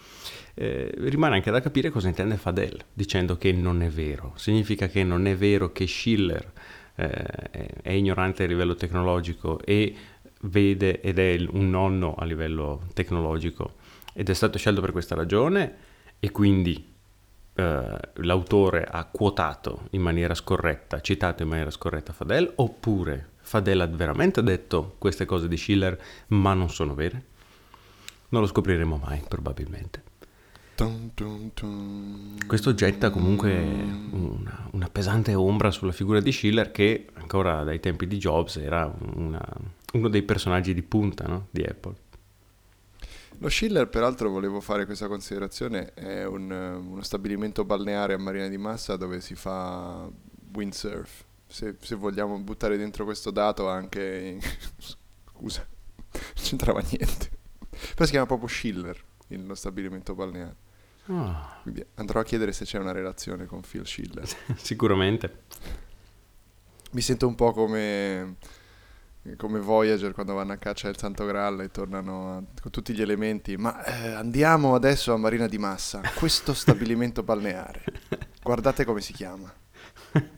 Rimane anche da capire cosa intende Fadell dicendo che non è vero, significa che non è vero che Schiller è ignorante a livello tecnologico e vede ed è un nonno a livello tecnologico ed è stato scelto per questa ragione e quindi l'autore ha quotato in maniera scorretta, citato in maniera scorretta Fadell, oppure Fadell ha veramente detto queste cose di Schiller ma non sono vere? Non lo scopriremo mai probabilmente. Questo getta comunque una pesante ombra sulla figura di Schiller che ancora dai tempi di Jobs era uno dei personaggi di punta, no? Di Apple. Lo Schiller, peraltro volevo fare questa considerazione, è uno stabilimento balneare a Marina di Massa dove si fa windsurf. Se vogliamo buttare dentro questo dato anche... Scusa, non c'entrava niente. Però si chiama proprio Schiller, lo stabilimento balneare. Quindi andrò a chiedere se c'è una relazione con Phil Schiller. Sicuramente. Mi sento un po' come Voyager quando vanno a caccia del Santo Graal e tornano con tutti gli elementi. Ma andiamo adesso a Marina di Massa, questo stabilimento balneare. Guardate come si chiama.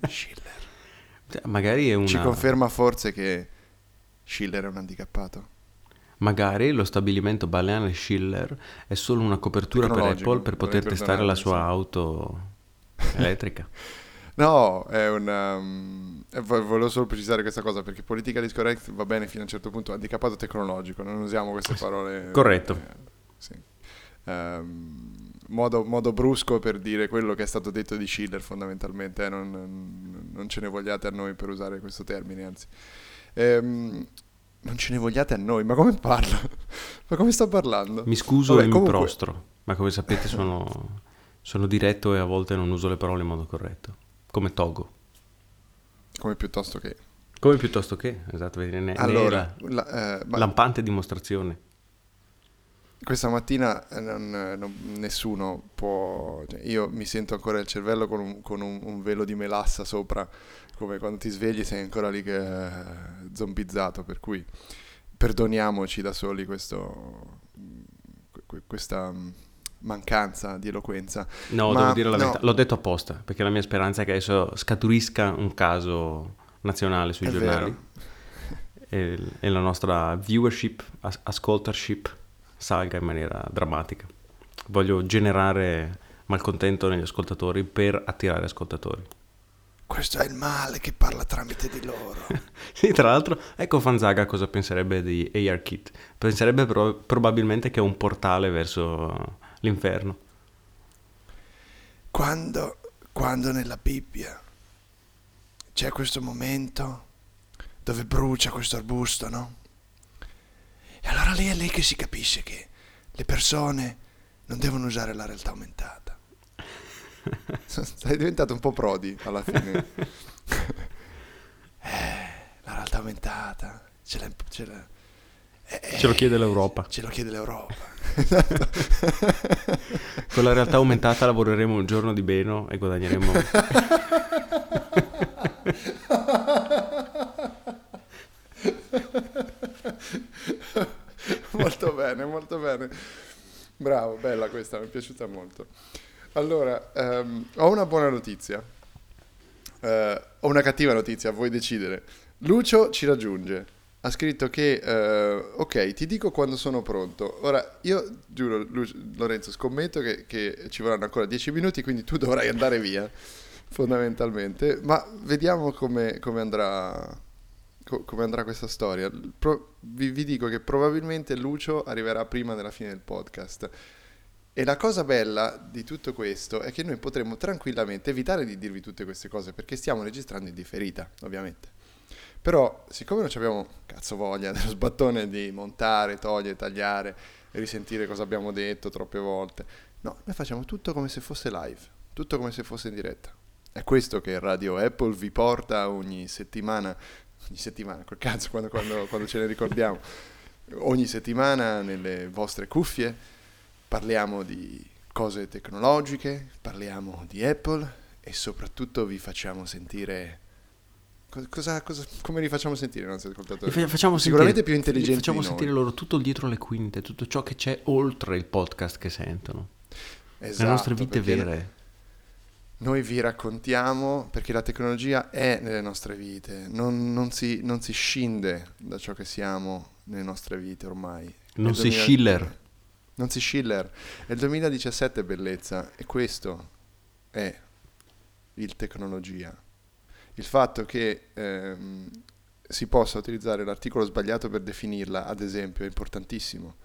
Schiller. Magari è una... Ci conferma forse che Schiller è un handicappato. Magari lo stabilimento balneare Schiller è solo una copertura per Apple per poter testare la sua auto elettrica. No, è volevo solo precisare questa cosa perché politica discorrect va bene fino a un certo punto, handicappato tecnologico, non usiamo queste parole. Corretto. Sì. Modo brusco per dire quello che è stato detto di Schiller fondamentalmente, non ce ne vogliate a noi per usare questo termine, anzi. Non ce ne vogliate a noi, ma come parlo? Ma come sto parlando? Mi scuso. Vabbè, e comunque... mi prostro, ma come sapete sono diretto e a volte non uso le parole in modo corretto, come Togo. Come piuttosto che, esatto, allora, lampante dimostrazione. Questa mattina nessuno può... Cioè, io mi sento ancora il cervello con un velo di melassa sopra, come quando ti svegli sei ancora lì che zombizzato, per cui perdoniamoci da soli questa mancanza di eloquenza. No, ma devo dire la verità, l'ho detto apposta, perché la mia speranza è che adesso scaturisca un caso nazionale sui giornali e la nostra viewership, ascoltership salga in maniera drammatica. Voglio generare malcontento negli ascoltatori per attirare ascoltatori. Questo è il male che parla tramite di loro. Sì, tra l'altro, ecco Fanzaga cosa penserebbe di ARKit. Penserebbe probabilmente che è un portale verso l'inferno. Quando nella Bibbia c'è questo momento dove brucia questo arbusto, no? E allora lì è lì che si capisce che le persone non devono usare la realtà aumentata. Sei diventato un po' Prodi alla fine. La realtà aumentata ce lo chiede l'Europa. Ce lo chiede l'Europa. Esatto. Con la realtà aumentata lavoreremo un giorno di beno e guadagneremo. Molto bene. Bravo, bella questa, mi è piaciuta molto. Allora, ho una buona notizia, ho una cattiva notizia, vuoi decidere. Lucio ci raggiunge, ha scritto che, ok, ti dico quando sono pronto. Ora, io giuro, Lorenzo, scommetto che ci vorranno ancora 10 minuti, quindi tu dovrai andare via, fondamentalmente. Ma vediamo come andrà... come andrà questa storia. Vi dico che probabilmente Lucio arriverà prima della fine del podcast. E la cosa bella di tutto questo è che noi potremmo tranquillamente evitare di dirvi tutte queste cose, perché stiamo registrando in differita, ovviamente. Però, siccome non abbiamo cazzo voglia dello sbattone di montare, togliere, tagliare, risentire cosa abbiamo detto troppe volte, no, noi facciamo tutto come se fosse live, tutto come se fosse in diretta. È questo che Radio Apple vi porta ogni settimana, col cazzo, quando ce ne ricordiamo, ogni settimana nelle vostre cuffie. Parliamo di cose tecnologiche, parliamo di Apple e soprattutto vi facciamo sentire... come li facciamo sentire i nostri ascoltatori? Sicuramente più intelligenti. Facciamo sentire loro tutto il dietro le quinte, tutto ciò che c'è oltre il podcast che sentono. Esatto, le nostre vite vere. Noi vi raccontiamo, perché la tecnologia è nelle nostre vite, non si scinde da ciò che siamo nelle nostre vite ormai. Non si Schiller. Non si Schiller, è il 2017 bellezza, e questo è il tecnologia. Il fatto che si possa utilizzare l'articolo sbagliato per definirla, ad esempio, è importantissimo,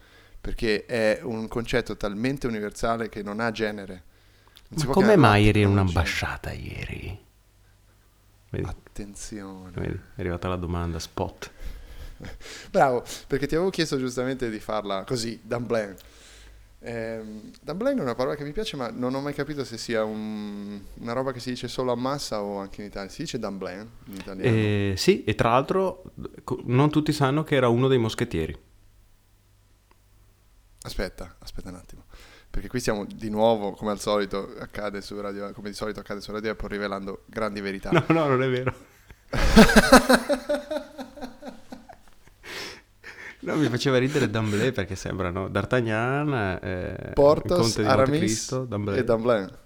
perché è un concetto talmente universale che non ha genere. Ma come mai eri in un'ambasciata ieri? Vedi? Attenzione. Vedi? È arrivata la domanda spot. Bravo, perché ti avevo chiesto giustamente di farla così, Dumbling. Dumbling è una parola che mi piace, ma non ho mai capito se sia una roba che si dice solo a Massa o anche in Italia. Si dice Dumbling in italiano? Sì, e tra l'altro non tutti sanno che era uno dei moschettieri. Aspetta un attimo, perché qui siamo di nuovo, come al solito accade su Radio, come di solito accade su Radio Apple, rivelando grandi verità. No, non è vero. No, mi faceva ridere Dumbling perché sembrano D'Artagnan, Portos, Aramis e Dumbling.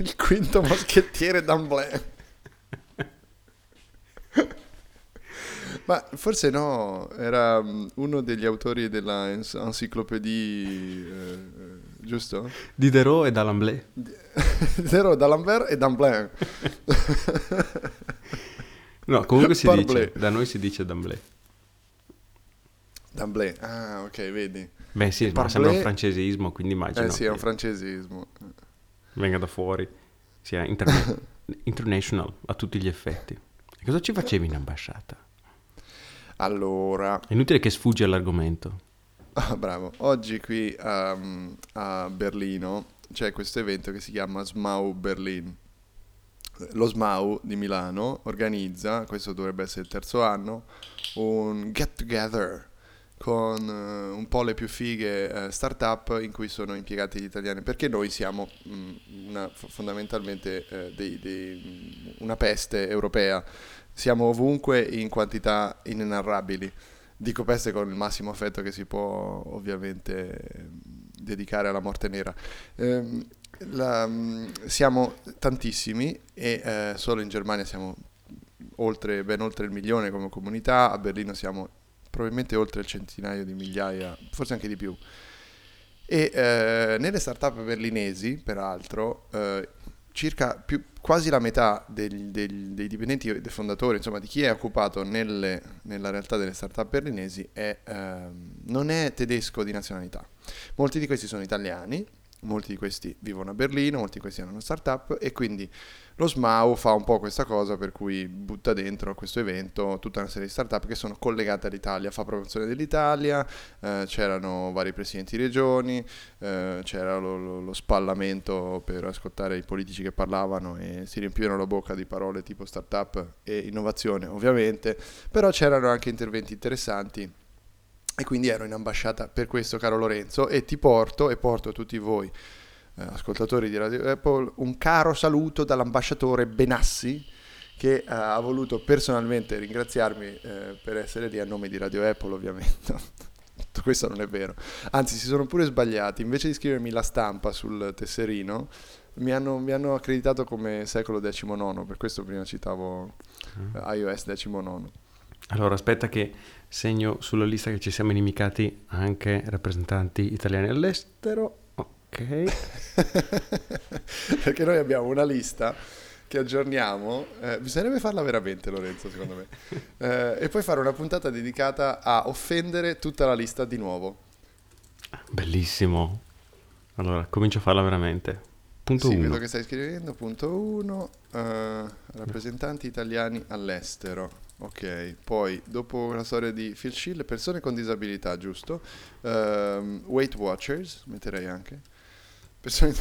Il quinto moschettiere Dumbling. Ma forse no, era uno degli autori della Encyclopédie, giusto? Diderot e D'Alembert. Diderot, D'Alembert e Dumbling. No, comunque si dice, da noi si dice Dumbling. Dumbling, ah ok, vedi. Beh sì, ma sembra un francesismo, quindi immagino. Eh sì, è un francesismo. Venga da fuori, sia international a tutti gli effetti. E cosa ci facevi in ambasciata? Allora... È inutile che sfuggi all'argomento. Ah, bravo. Oggi qui a Berlino c'è questo evento che si chiama SMAU Berlin. Lo SMAU di Milano organizza, questo dovrebbe essere il terzo anno, un get together con un po' le più fighe start-up in cui sono impiegati gli italiani, perché noi siamo fondamentalmente una peste europea, siamo ovunque in quantità inenarrabili. Dico peste con il massimo affetto che si può ovviamente dedicare alla morte nera. Siamo tantissimi e solo in Germania siamo ben oltre il milione come comunità, a Berlino siamo probabilmente oltre il centinaio di migliaia, forse anche di più. E nelle start-up berlinesi, peraltro, quasi la metà dei dipendenti e dei fondatori, insomma di chi è occupato nella realtà delle start-up berlinesi, non è tedesco di nazionalità. Molti di questi sono italiani, molti di questi vivono a Berlino, molti di questi hanno una start-up, e quindi lo SMAU fa un po' questa cosa per cui butta dentro questo evento tutta una serie di start-up che sono collegate all'Italia, fa promozione dell'Italia, c'erano vari presidenti di regioni, c'era lo spallamento per ascoltare i politici che parlavano e si riempivano la bocca di parole tipo start-up e innovazione ovviamente, però c'erano anche interventi interessanti. E quindi ero in ambasciata per questo, caro Lorenzo, e ti porto, e porto a tutti voi, ascoltatori di Radio Apple, un caro saluto dall'ambasciatore Benassi, che ha voluto personalmente ringraziarmi per essere lì a nome di Radio Apple, ovviamente. Tutto questo non è vero. Anzi, si sono pure sbagliati. Invece di scrivermi la stampa sul tesserino, mi hanno accreditato come secolo XIX, per questo prima citavo iOS 19. Allora, aspetta che segno sulla lista che ci siamo inimicati anche rappresentanti italiani all'estero, ok? Perché noi abbiamo una lista ti aggiorniamo, bisognerebbe farla veramente, Lorenzo, secondo me, e poi fare una puntata dedicata a offendere tutta la lista di nuovo. Bellissimo. Allora, comincio a farla veramente. Punto 1. Sì, vedo che stai scrivendo. Punto 1, rappresentanti italiani all'estero. Ok, poi dopo una storia di Phil Schiller, persone con disabilità, giusto? Weight Watchers, metterei anche. Persone...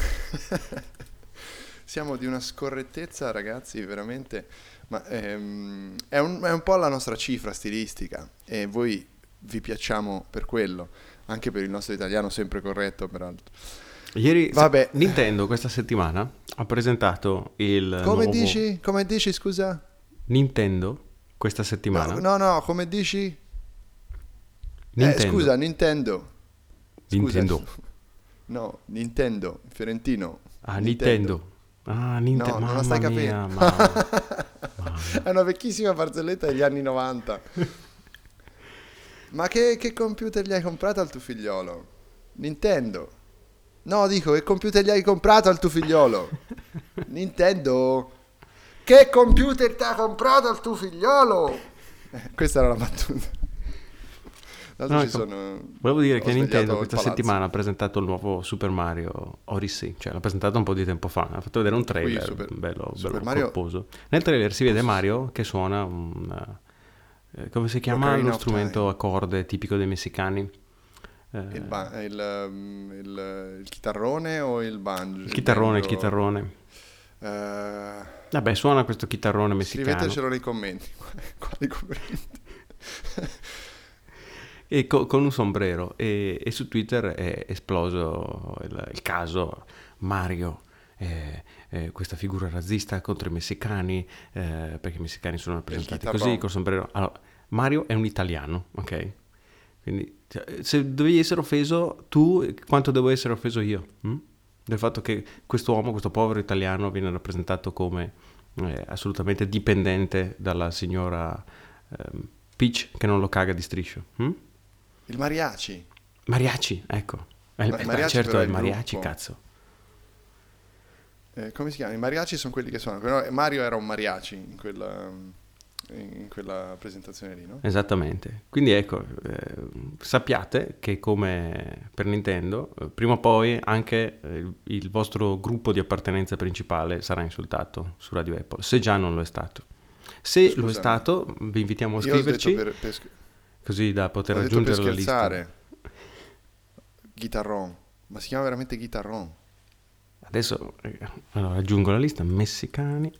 Siamo di una scorrettezza, ragazzi, veramente. Ma è un po' la nostra cifra stilistica e voi vi piacciamo per quello, anche per il nostro italiano sempre corretto, peraltro. Ieri, vabbè, Nintendo questa settimana ha presentato il Come dici, scusa? Nintendo questa settimana. No, come dici? Nintendo. Scusa, Nintendo. Scusa. Nintendo. No, Nintendo, fiorentino. Ah, Nintendo. Ah, Nintendo. No, non la stai capendo. È una vecchissima barzelletta degli anni 90. Ma che computer gli hai comprato al tuo figliolo? Nintendo. No, dico, che computer gli hai comprato al tuo figliolo? Nintendo. Che computer ti ha comprato il tuo figliolo? Questa era la battuta. No, ecco, volevo dire che Nintendo questa settimana ha presentato il nuovo Super Mario Odyssey. Cioè l'ha presentato un po' di tempo fa. Ha fatto vedere un trailer bello corposo. Nel trailer si vede Mario che suona un... come si chiama lo strumento a corde tipico dei messicani? Il chitarrone o il banjo? Il chitarrone. Vabbè, suona questo chitarrone messicano. Scrivetecelo nei commenti. Quali commenti? E con un sombrero. E su Twitter è esploso il caso Mario, questa figura razzista contro i messicani, perché i messicani sono rappresentati così col sombrero. Allora, Mario è un italiano, ok? Quindi se dovevi essere offeso tu, quanto devo essere offeso io? Del fatto che questo uomo, questo povero italiano, viene rappresentato come assolutamente dipendente dalla signora Peach che non lo caga di striscio. Il mariachi. Mariachi, ecco. Certo, è il mariachi, gruppo. Cazzo. Come si chiama? I mariachi sono quelli che suonano. Mario era un mariachi in quella presentazione lì, no? Esattamente. Quindi ecco, sappiate che come per Nintendo, prima o poi anche il vostro gruppo di appartenenza principale sarà insultato su Radio Apple, se già non lo è stato. Se Scusami. Lo è stato, vi invitiamo a scriverci, così da poter raggiungere la lista. Chitarrone, ma si chiama veramente chitarrone? Adesso allora, aggiungo la lista, messicani.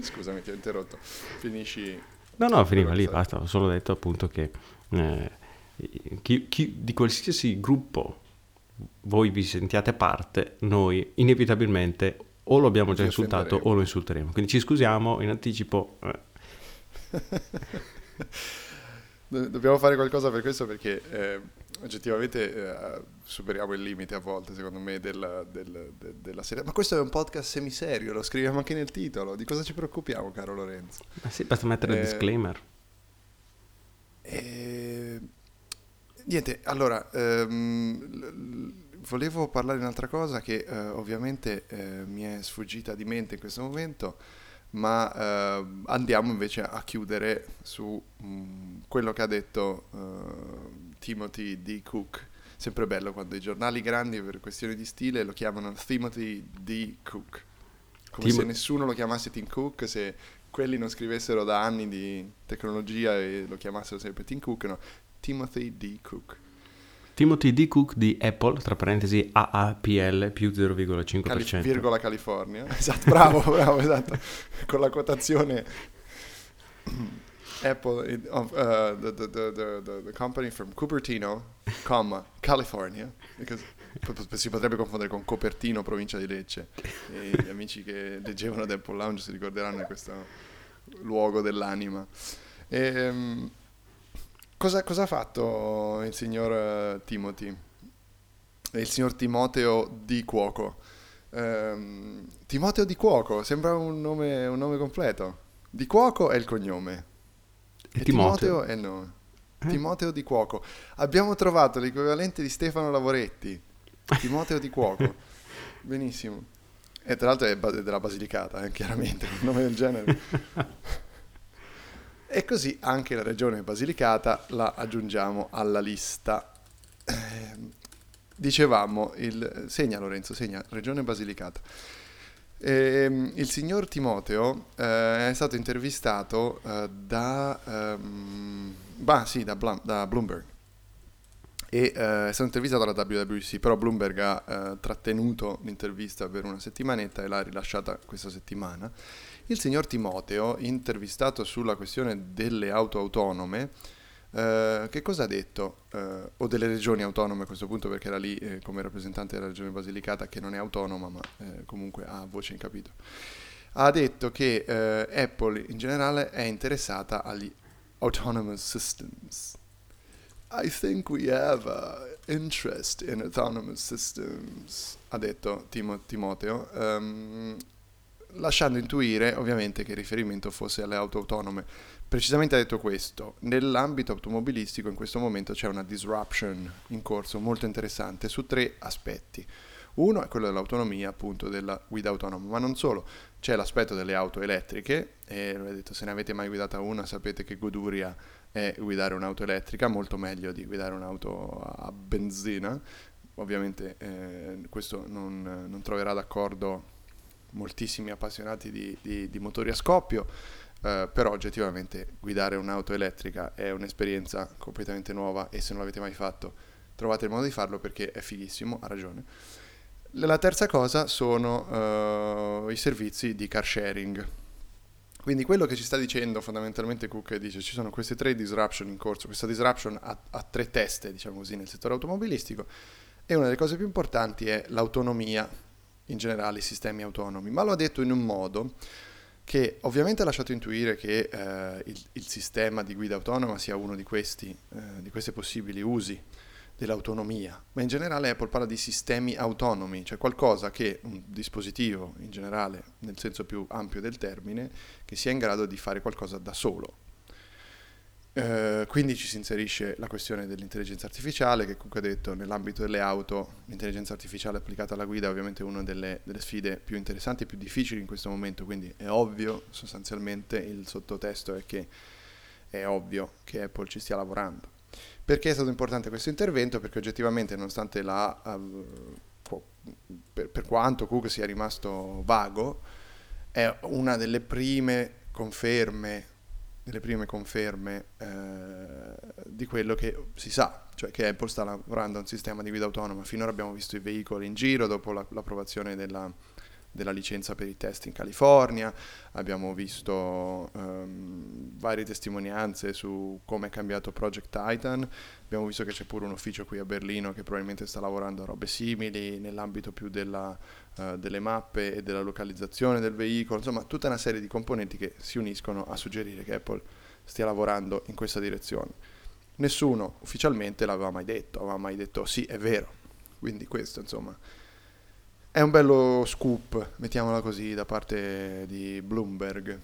Scusami, ti ho interrotto. Finisci. No, finiva lì, basta. Ho solo detto appunto che chi di qualsiasi gruppo voi vi sentiate parte, noi inevitabilmente o lo abbiamo già insultato o lo insulteremo. Quindi ci scusiamo in anticipo. Dobbiamo fare qualcosa per questo, perché oggettivamente superiamo il limite a volte, secondo me, della serie. Ma questo è un podcast semiserio, lo scriviamo anche nel titolo. Di cosa ci preoccupiamo, caro Lorenzo? Ma sì, basta mettere il disclaimer. Niente, allora, volevo parlare di un'altra cosa che ovviamente mi è sfuggita di mente in questo momento, ma andiamo invece a chiudere su quello che ha detto Timothy D. Cook. Sempre bello quando i giornali grandi, per questioni di stile, lo chiamano Timothy D. Cook, come se nessuno lo chiamasse Tim Cook, se quelli non scrivessero da anni di tecnologia e lo chiamassero sempre Tim Cook. No, Timothy D. Cook. Timothy D. Cook di Apple, tra parentesi AAPL più 0,5%. Virgola California, esatto, bravo, esatto, con la quotazione Apple, the company from Cupertino, California, because, si potrebbe confondere con Copertino, provincia di Lecce, e gli amici che leggevano The Apple Lounge si ricorderanno di questo luogo dell'anima. Cosa ha fatto il signor Timothy? Il signor Timoteo Di Cuoco. Timoteo Di Cuoco, sembra un nome completo. Di Cuoco è il cognome. E Timoteo è il nome. Timoteo Di Cuoco. Abbiamo trovato l'equivalente di Stefano Lavoretti. Timoteo Di Cuoco. Benissimo. E tra l'altro è della Basilicata, chiaramente, un nome del genere. E così anche la regione Basilicata la aggiungiamo alla lista. Dicevamo, segna Lorenzo, segna regione Basilicata. Il signor Timoteo è stato intervistato da Bloomberg. È stato intervistato alla WWDC, però Bloomberg ha trattenuto l'intervista per una settimanetta e l'ha rilasciata questa settimana. Il signor Timoteo, intervistato sulla questione delle auto autonome, che cosa ha detto? O delle regioni autonome a questo punto, perché era lì come rappresentante della regione Basilicata, che non è autonoma ma comunque ha voce in capitolo. Ha detto che Apple in generale è interessata agli autonomous systems. I think we have interest in autonomous systems, ha detto Timoteo, lasciando intuire ovviamente che il riferimento fosse alle auto autonome. Precisamente ha detto questo: nell'ambito automobilistico in questo momento c'è una disruption in corso molto interessante su tre aspetti. Uno è quello dell'autonomia, appunto, della guida autonoma, ma non solo. C'è l'aspetto delle auto elettriche, e l'ho detto, se ne avete mai guidata una sapete che goduria è guidare un'auto elettrica, molto meglio di guidare un'auto a benzina. Ovviamente questo non troverà d'accordo moltissimi appassionati di motori a scoppio, però oggettivamente guidare un'auto elettrica è un'esperienza completamente nuova, e se non l'avete mai fatto trovate il modo di farlo, perché è fighissimo, ha ragione. La terza cosa sono i servizi di car sharing. Quindi quello che ci sta dicendo fondamentalmente Cook, dice, ci sono queste tre disruption in corso. Questa disruption ha tre teste, diciamo così, nel settore automobilistico, e una delle cose più importanti è l'autonomia in generale, i sistemi autonomi. Ma lo ha detto in un modo che ovviamente ha lasciato intuire che il sistema di guida autonoma sia uno di questi, di questi possibili usi dell'autonomia, ma in generale Apple parla di sistemi autonomi, cioè qualcosa che un dispositivo in generale, nel senso più ampio del termine, che sia in grado di fare qualcosa da solo. Quindi ci si inserisce la questione dell'intelligenza artificiale, che comunque ha detto, nell'ambito delle auto l'intelligenza artificiale applicata alla guida è ovviamente una delle sfide più interessanti e più difficili in questo momento, quindi è ovvio, sostanzialmente il sottotesto è che è ovvio che Apple ci stia lavorando. Perché è stato importante questo intervento? Perché oggettivamente, nonostante per quanto Cook sia rimasto vago, è una delle prime conferme di quello che si sa, cioè che Apple sta lavorando a un sistema di guida autonoma. Finora abbiamo visto i veicoli in giro dopo l'approvazione della licenza per i test in California, abbiamo visto varie testimonianze su come è cambiato Project Titan, abbiamo visto che c'è pure un ufficio qui a Berlino che probabilmente sta lavorando a robe simili nell'ambito più delle mappe e della localizzazione del veicolo. Insomma, tutta una serie di componenti che si uniscono a suggerire che Apple stia lavorando in questa direzione. Nessuno ufficialmente l'aveva mai detto, aveva mai detto sì, è vero. Quindi questo, insomma, è un bello scoop, mettiamola così, da parte di Bloomberg.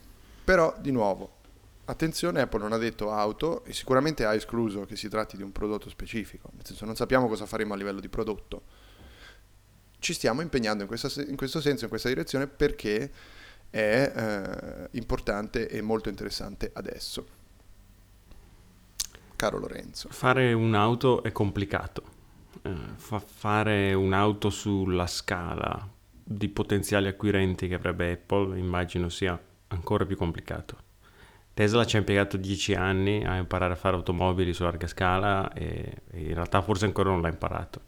Però, di nuovo, attenzione, Apple non ha detto auto e sicuramente ha escluso che si tratti di un prodotto specifico. Nel senso, non sappiamo cosa faremo a livello di prodotto. Ci stiamo impegnando in questo senso, in questa direzione, perché è importante e molto interessante adesso. Caro Lorenzo. Fare un'auto è complicato. Fare un'auto sulla scala di potenziali acquirenti che avrebbe Apple immagino sia ancora più complicato. Tesla ci ha impiegato 10 anni a imparare a fare automobili su larga scala e in realtà forse ancora non l'ha imparato.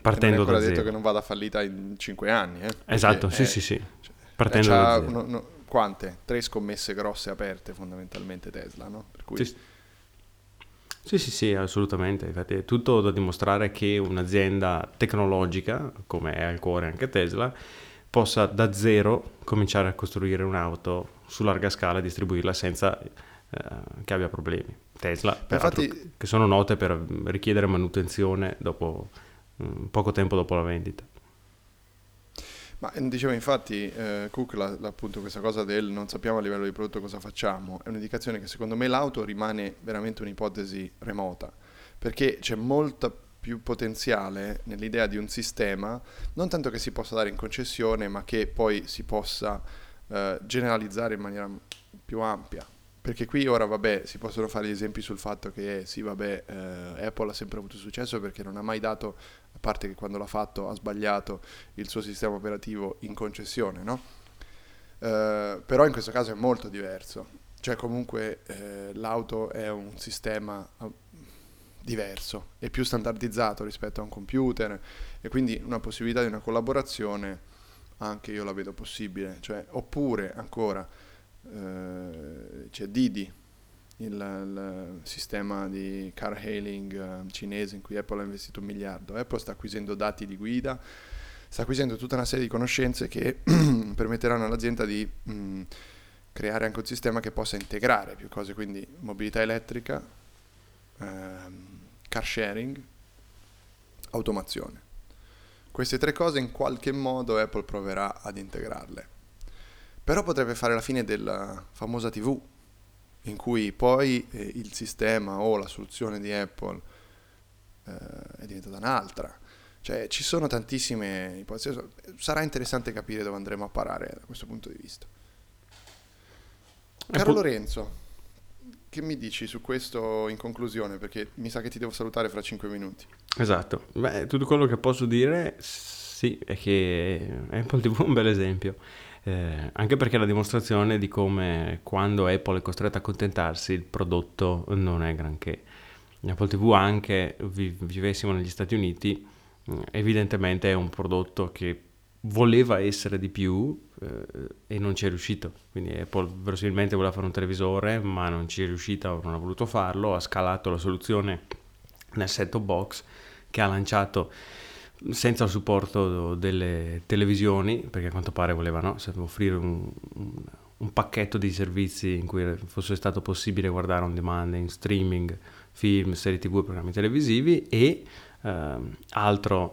Partendo non è ancora da zero. Detto che non vada fallita in 5 anni. Esatto, sì. Partendo da zero. Quante? 3 scommesse grosse aperte fondamentalmente Tesla, no? Per cui... Sì, assolutamente. Infatti è tutto da dimostrare che un'azienda tecnologica, come è al cuore anche Tesla, possa da zero cominciare a costruire un'auto su larga scala e distribuirla senza che abbia problemi. Tesla, peraltro, infatti, che sono note per richiedere manutenzione dopo poco tempo dopo la vendita. Ma dicevo, infatti, Cook, appunto, questa cosa del non sappiamo a livello di prodotto cosa facciamo è un'indicazione che secondo me l'auto rimane veramente un'ipotesi remota, perché c'è molta più potenziale nell'idea di un sistema, non tanto che si possa dare in concessione, ma che poi si possa generalizzare in maniera più ampia. Perché qui ora, vabbè, si possono fare gli esempi sul fatto che sì, vabbè, Apple ha sempre avuto successo perché non ha mai dato, a parte che quando l'ha fatto ha sbagliato il suo sistema operativo in concessione, no? Però in questo caso è molto diverso. Cioè comunque l'auto è un sistema diverso, è più standardizzato rispetto a un computer, e quindi una possibilità di una collaborazione anche io la vedo possibile. Cioè, oppure ancora... c'è Didi, il sistema di car hailing cinese in cui Apple ha investito 1 miliardo. Apple sta acquisendo dati di guida, sta acquisendo tutta una serie di conoscenze che permetteranno all'azienda di creare anche un sistema che possa integrare più cose, quindi mobilità elettrica, car sharing, automazione. Queste 3 cose in qualche modo Apple proverà ad integrarle. Però potrebbe fare la fine della famosa TV, in cui poi il sistema o la soluzione di Apple è diventata un'altra. Cioè ci sono tantissime ipotesi, sarà interessante capire dove andremo a parare da questo punto di vista. Caro Lorenzo, che mi dici su questo in conclusione? Perché mi sa che ti devo salutare fra 5 minuti. Esatto, beh, tutto quello che posso dire sì, è che Apple TV è un bel esempio. Anche perché è la dimostrazione di come quando Apple è costretta a accontentarsi il prodotto non è granché. Apple TV, anche vivessimo negli Stati Uniti, evidentemente è un prodotto che voleva essere di più e non ci è riuscito. Quindi Apple verosimilmente voleva fare un televisore ma non ci è riuscita o non ha voluto farlo, ha scalato la soluzione nel set-top box che ha lanciato senza il supporto delle televisioni, perché a quanto pare volevano offrire un pacchetto di servizi in cui fosse stato possibile guardare on demand, in streaming, film, serie TV e programmi televisivi, e altra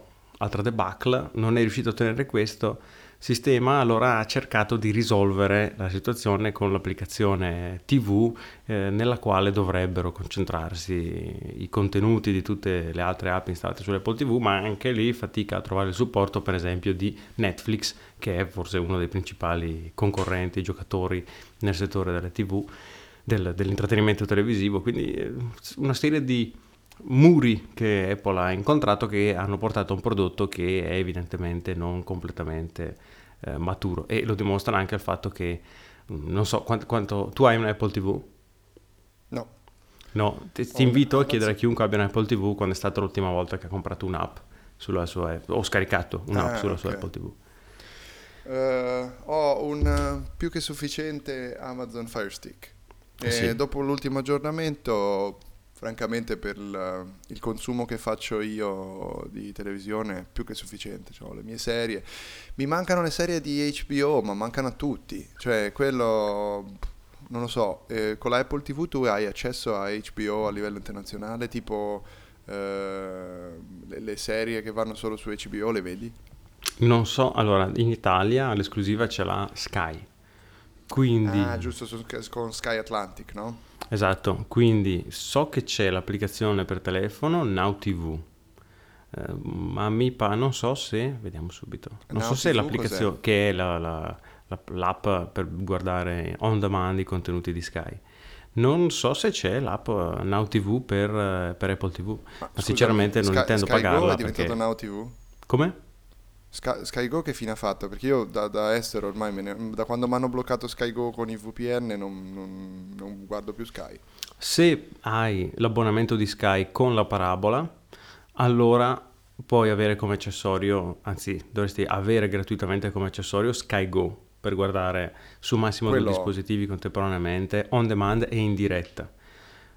debacle, non è riuscito a ottenere questo sistema, allora ha cercato di risolvere la situazione con l'applicazione TV nella quale dovrebbero concentrarsi i contenuti di tutte le altre app installate sull'Apple TV, ma anche lì fatica a trovare il supporto, per esempio, di Netflix, che è forse uno dei principali concorrenti, giocatori nel settore delle TV, dell'intrattenimento televisivo. Quindi una serie di muri che Apple ha incontrato che hanno portato a un prodotto che è evidentemente non completamente maturo, e lo dimostra anche il fatto che non so quanto tu hai un Apple TV? No, ti invito a chiedere a chiunque abbia un Apple TV quando è stata l'ultima volta che ha comprato un'app sulla sua Apple, o scaricato un'app sulla sua Apple TV. Ho un più che sufficiente Amazon Fire Stick e sì, dopo l'ultimo aggiornamento francamente per il consumo che faccio io di televisione è più che sufficiente. Cioè, le mie serie, mi mancano le serie di HBO, ma mancano a tutti, cioè quello non lo so. Con la Apple TV tu hai accesso a HBO a livello internazionale, tipo le serie che vanno solo su HBO le vedi? Non so, allora in Italia l'esclusiva ce l'ha Sky, quindi giusto, con Sky Atlantic, no? Esatto, quindi so che c'è l'applicazione per telefono Now TV, ma non so se, vediamo subito, non so se l'applicazione, che è l'app per guardare on demand i contenuti di Sky, non so se c'è l'app Now TV per Apple TV, ma scusami, sinceramente non intendo pagarla. Sky Go è diventato Now TV? Come? Sky Go che fine ha fatto? Perché io da estero ormai da quando mi hanno bloccato Sky Go con i VPN non guardo più Sky. Se hai l'abbonamento di Sky con la parabola, allora puoi avere come accessorio, anzi dovresti avere gratuitamente come accessorio Sky Go per guardare su massimo 2 dispositivi contemporaneamente, on demand e in diretta.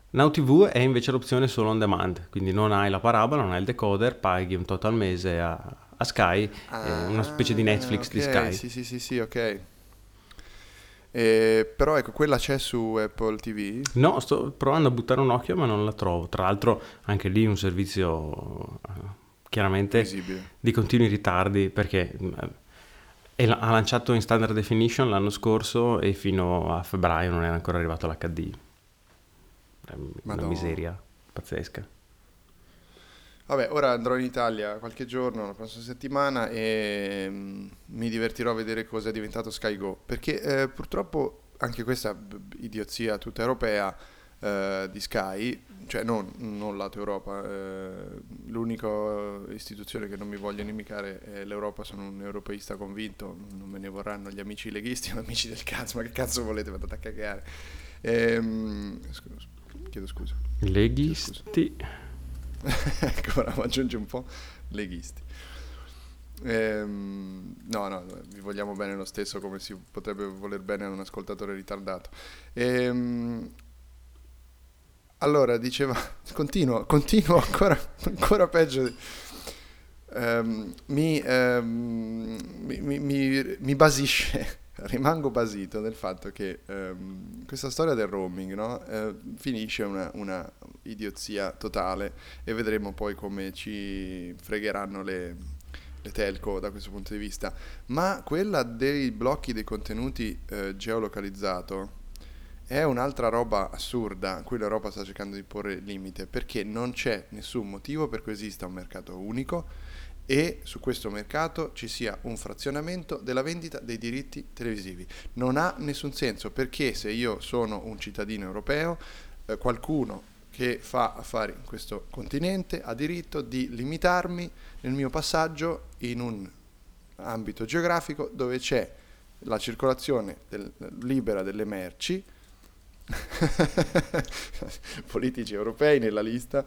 Now TV è invece l'opzione solo on demand, quindi non hai la parabola, non hai il decoder, paghi un tot al mese a Sky, una specie di Netflix, okay, di Sky. Sì, ok. Però ecco, quella c'è su Apple TV? No, sto provando a buttare un occhio ma non la trovo. Tra l'altro anche lì un servizio chiaramente visibile, di continui ritardi, perché ha lanciato in standard definition l'anno scorso e fino a febbraio non era ancora arrivato l'HD. Madonna. Una miseria pazzesca. Vabbè, ora andrò in Italia qualche giorno, la prossima settimana, e mi divertirò a vedere cosa è diventato Sky Go, perché purtroppo anche questa idiozia tutta europea di Sky, cioè non lato Europa, l'unica istituzione che non mi voglio inimicare è l'Europa, sono un europeista convinto, non me ne vorranno gli amici leghisti o amici del cazzo, ma che cazzo volete, vado a cagare. Chiedo scusa. Leghisti. Ancora aggiungi un po', leghisti. No, vi vogliamo bene lo stesso, come si potrebbe voler bene ad un ascoltatore ritardato. Allora, diceva, continuo ancora peggio. Mi basisce, rimango basito del fatto che questa storia del roaming, no? Finisce una idiozia totale, e vedremo poi come ci fregheranno le telco da questo punto di vista. Ma quella dei blocchi dei contenuti geolocalizzato è un'altra roba assurda a cui l'Europa sta cercando di porre limite, perché non c'è nessun motivo per cui esista un mercato unico e su questo mercato ci sia un frazionamento della vendita dei diritti televisivi. Non ha nessun senso, perché se io sono un cittadino europeo, qualcuno che fa affari in questo continente ha diritto di limitarmi nel mio passaggio in un ambito geografico dove c'è la circolazione libera delle merci. Politici europei nella lista.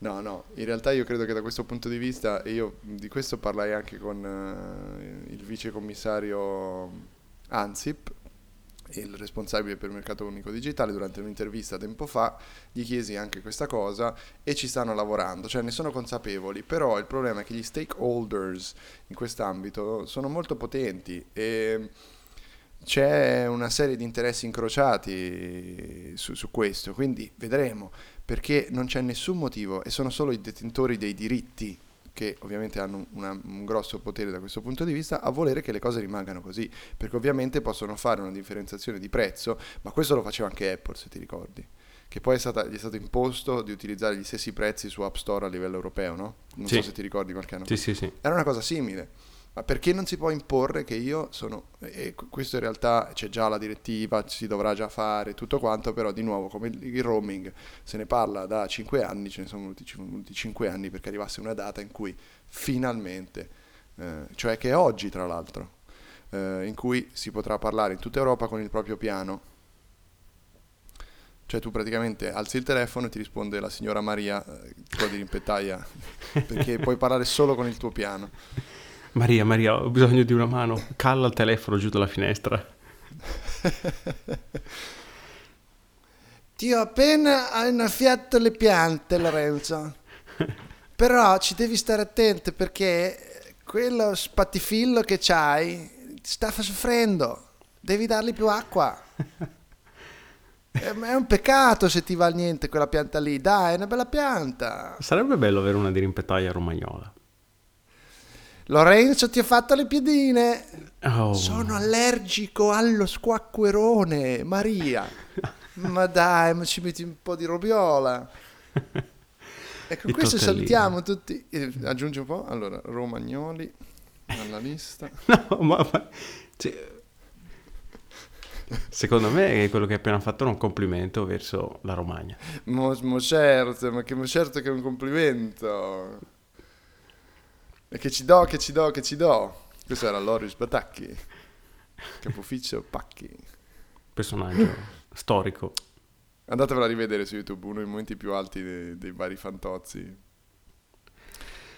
No, in realtà io credo che da questo punto di vista, e io di questo parlai anche con il vice commissario Ansip, il responsabile per il mercato unico digitale, durante un'intervista tempo fa gli chiesi anche questa cosa, e ci stanno lavorando, cioè ne sono consapevoli, però il problema è che gli stakeholders in quest'ambito sono molto potenti e c'è una serie di interessi incrociati su questo, quindi vedremo, perché non c'è nessun motivo e sono solo i detentori dei diritti che ovviamente hanno un grosso potere da questo punto di vista a volere che le cose rimangano così, perché ovviamente possono fare una differenziazione di prezzo, ma questo lo faceva anche Apple, se ti ricordi, che poi gli è stato imposto di utilizzare gli stessi prezzi su App Store a livello europeo, no? Non so se ti ricordi qualche anno. Sì. Era una cosa simile. Ma perché non si può imporre che io sono... E questo in realtà c'è già la direttiva, si dovrà già fare tutto quanto, però di nuovo come il roaming se ne parla da 5 anni, ce ne sono voluti 5 anni perché arrivasse una data in cui finalmente, cioè che è oggi tra l'altro, in cui si potrà parlare in tutta Europa con il proprio piano. Cioè tu praticamente alzi il telefono e ti risponde la signora Maria, di rimpettaia, perché puoi parlare solo con il tuo piano. Maria, ho bisogno di una mano, calla il telefono giù dalla finestra. Ti ho appena innaffiato le piante, Lorenzo. Però ci devi stare attento perché quello spatifillo che c'hai sta soffrendo, devi dargli più acqua. È un peccato se ti va niente quella pianta lì, dai, è una bella pianta. Sarebbe bello avere una dirimpettaia romagnola. Lorenzo, ti ho fatto le piedine. Oh. Sono allergico allo squacquerone, Maria. Ma dai, ma ci metti un po' di robiola. Ecco, questo salutiamo tutti. Aggiungi un po'. Allora, romagnoli alla lista. No, ma cioè, secondo me è quello che hai appena fatto era un complimento verso la Romagna. Certo che è un complimento. Che ci do. Questo era Loris Batacchi, capofficio Pacchi. Personaggio storico. Andatevela a rivedere su YouTube, uno dei momenti più alti dei vari fantozzi.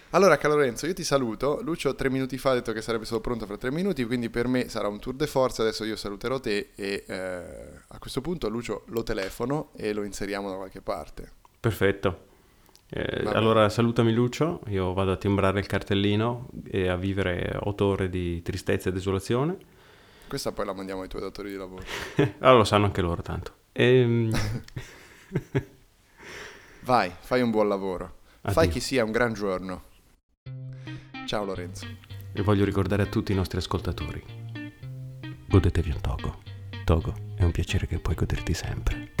Allora, caro Lorenzo, io ti saluto. Lucio 3 minuti fa ha detto che sarebbe stato pronto fra 3 minuti, quindi per me sarà un tour de force. Adesso io saluterò te e a questo punto Lucio lo telefono e lo inseriamo da qualche parte. Perfetto. Allora salutami Lucio, io vado a timbrare il cartellino e a vivere 8 ore di tristezza e desolazione. Questa poi la mandiamo ai tuoi datori di lavoro. Allora lo sanno anche loro tanto. Vai, fai un buon lavoro. Addio. Fai che sia un gran giorno. Ciao Lorenzo. E voglio ricordare a tutti i nostri ascoltatori: godetevi un Togo. Togo è un piacere che puoi goderti sempre.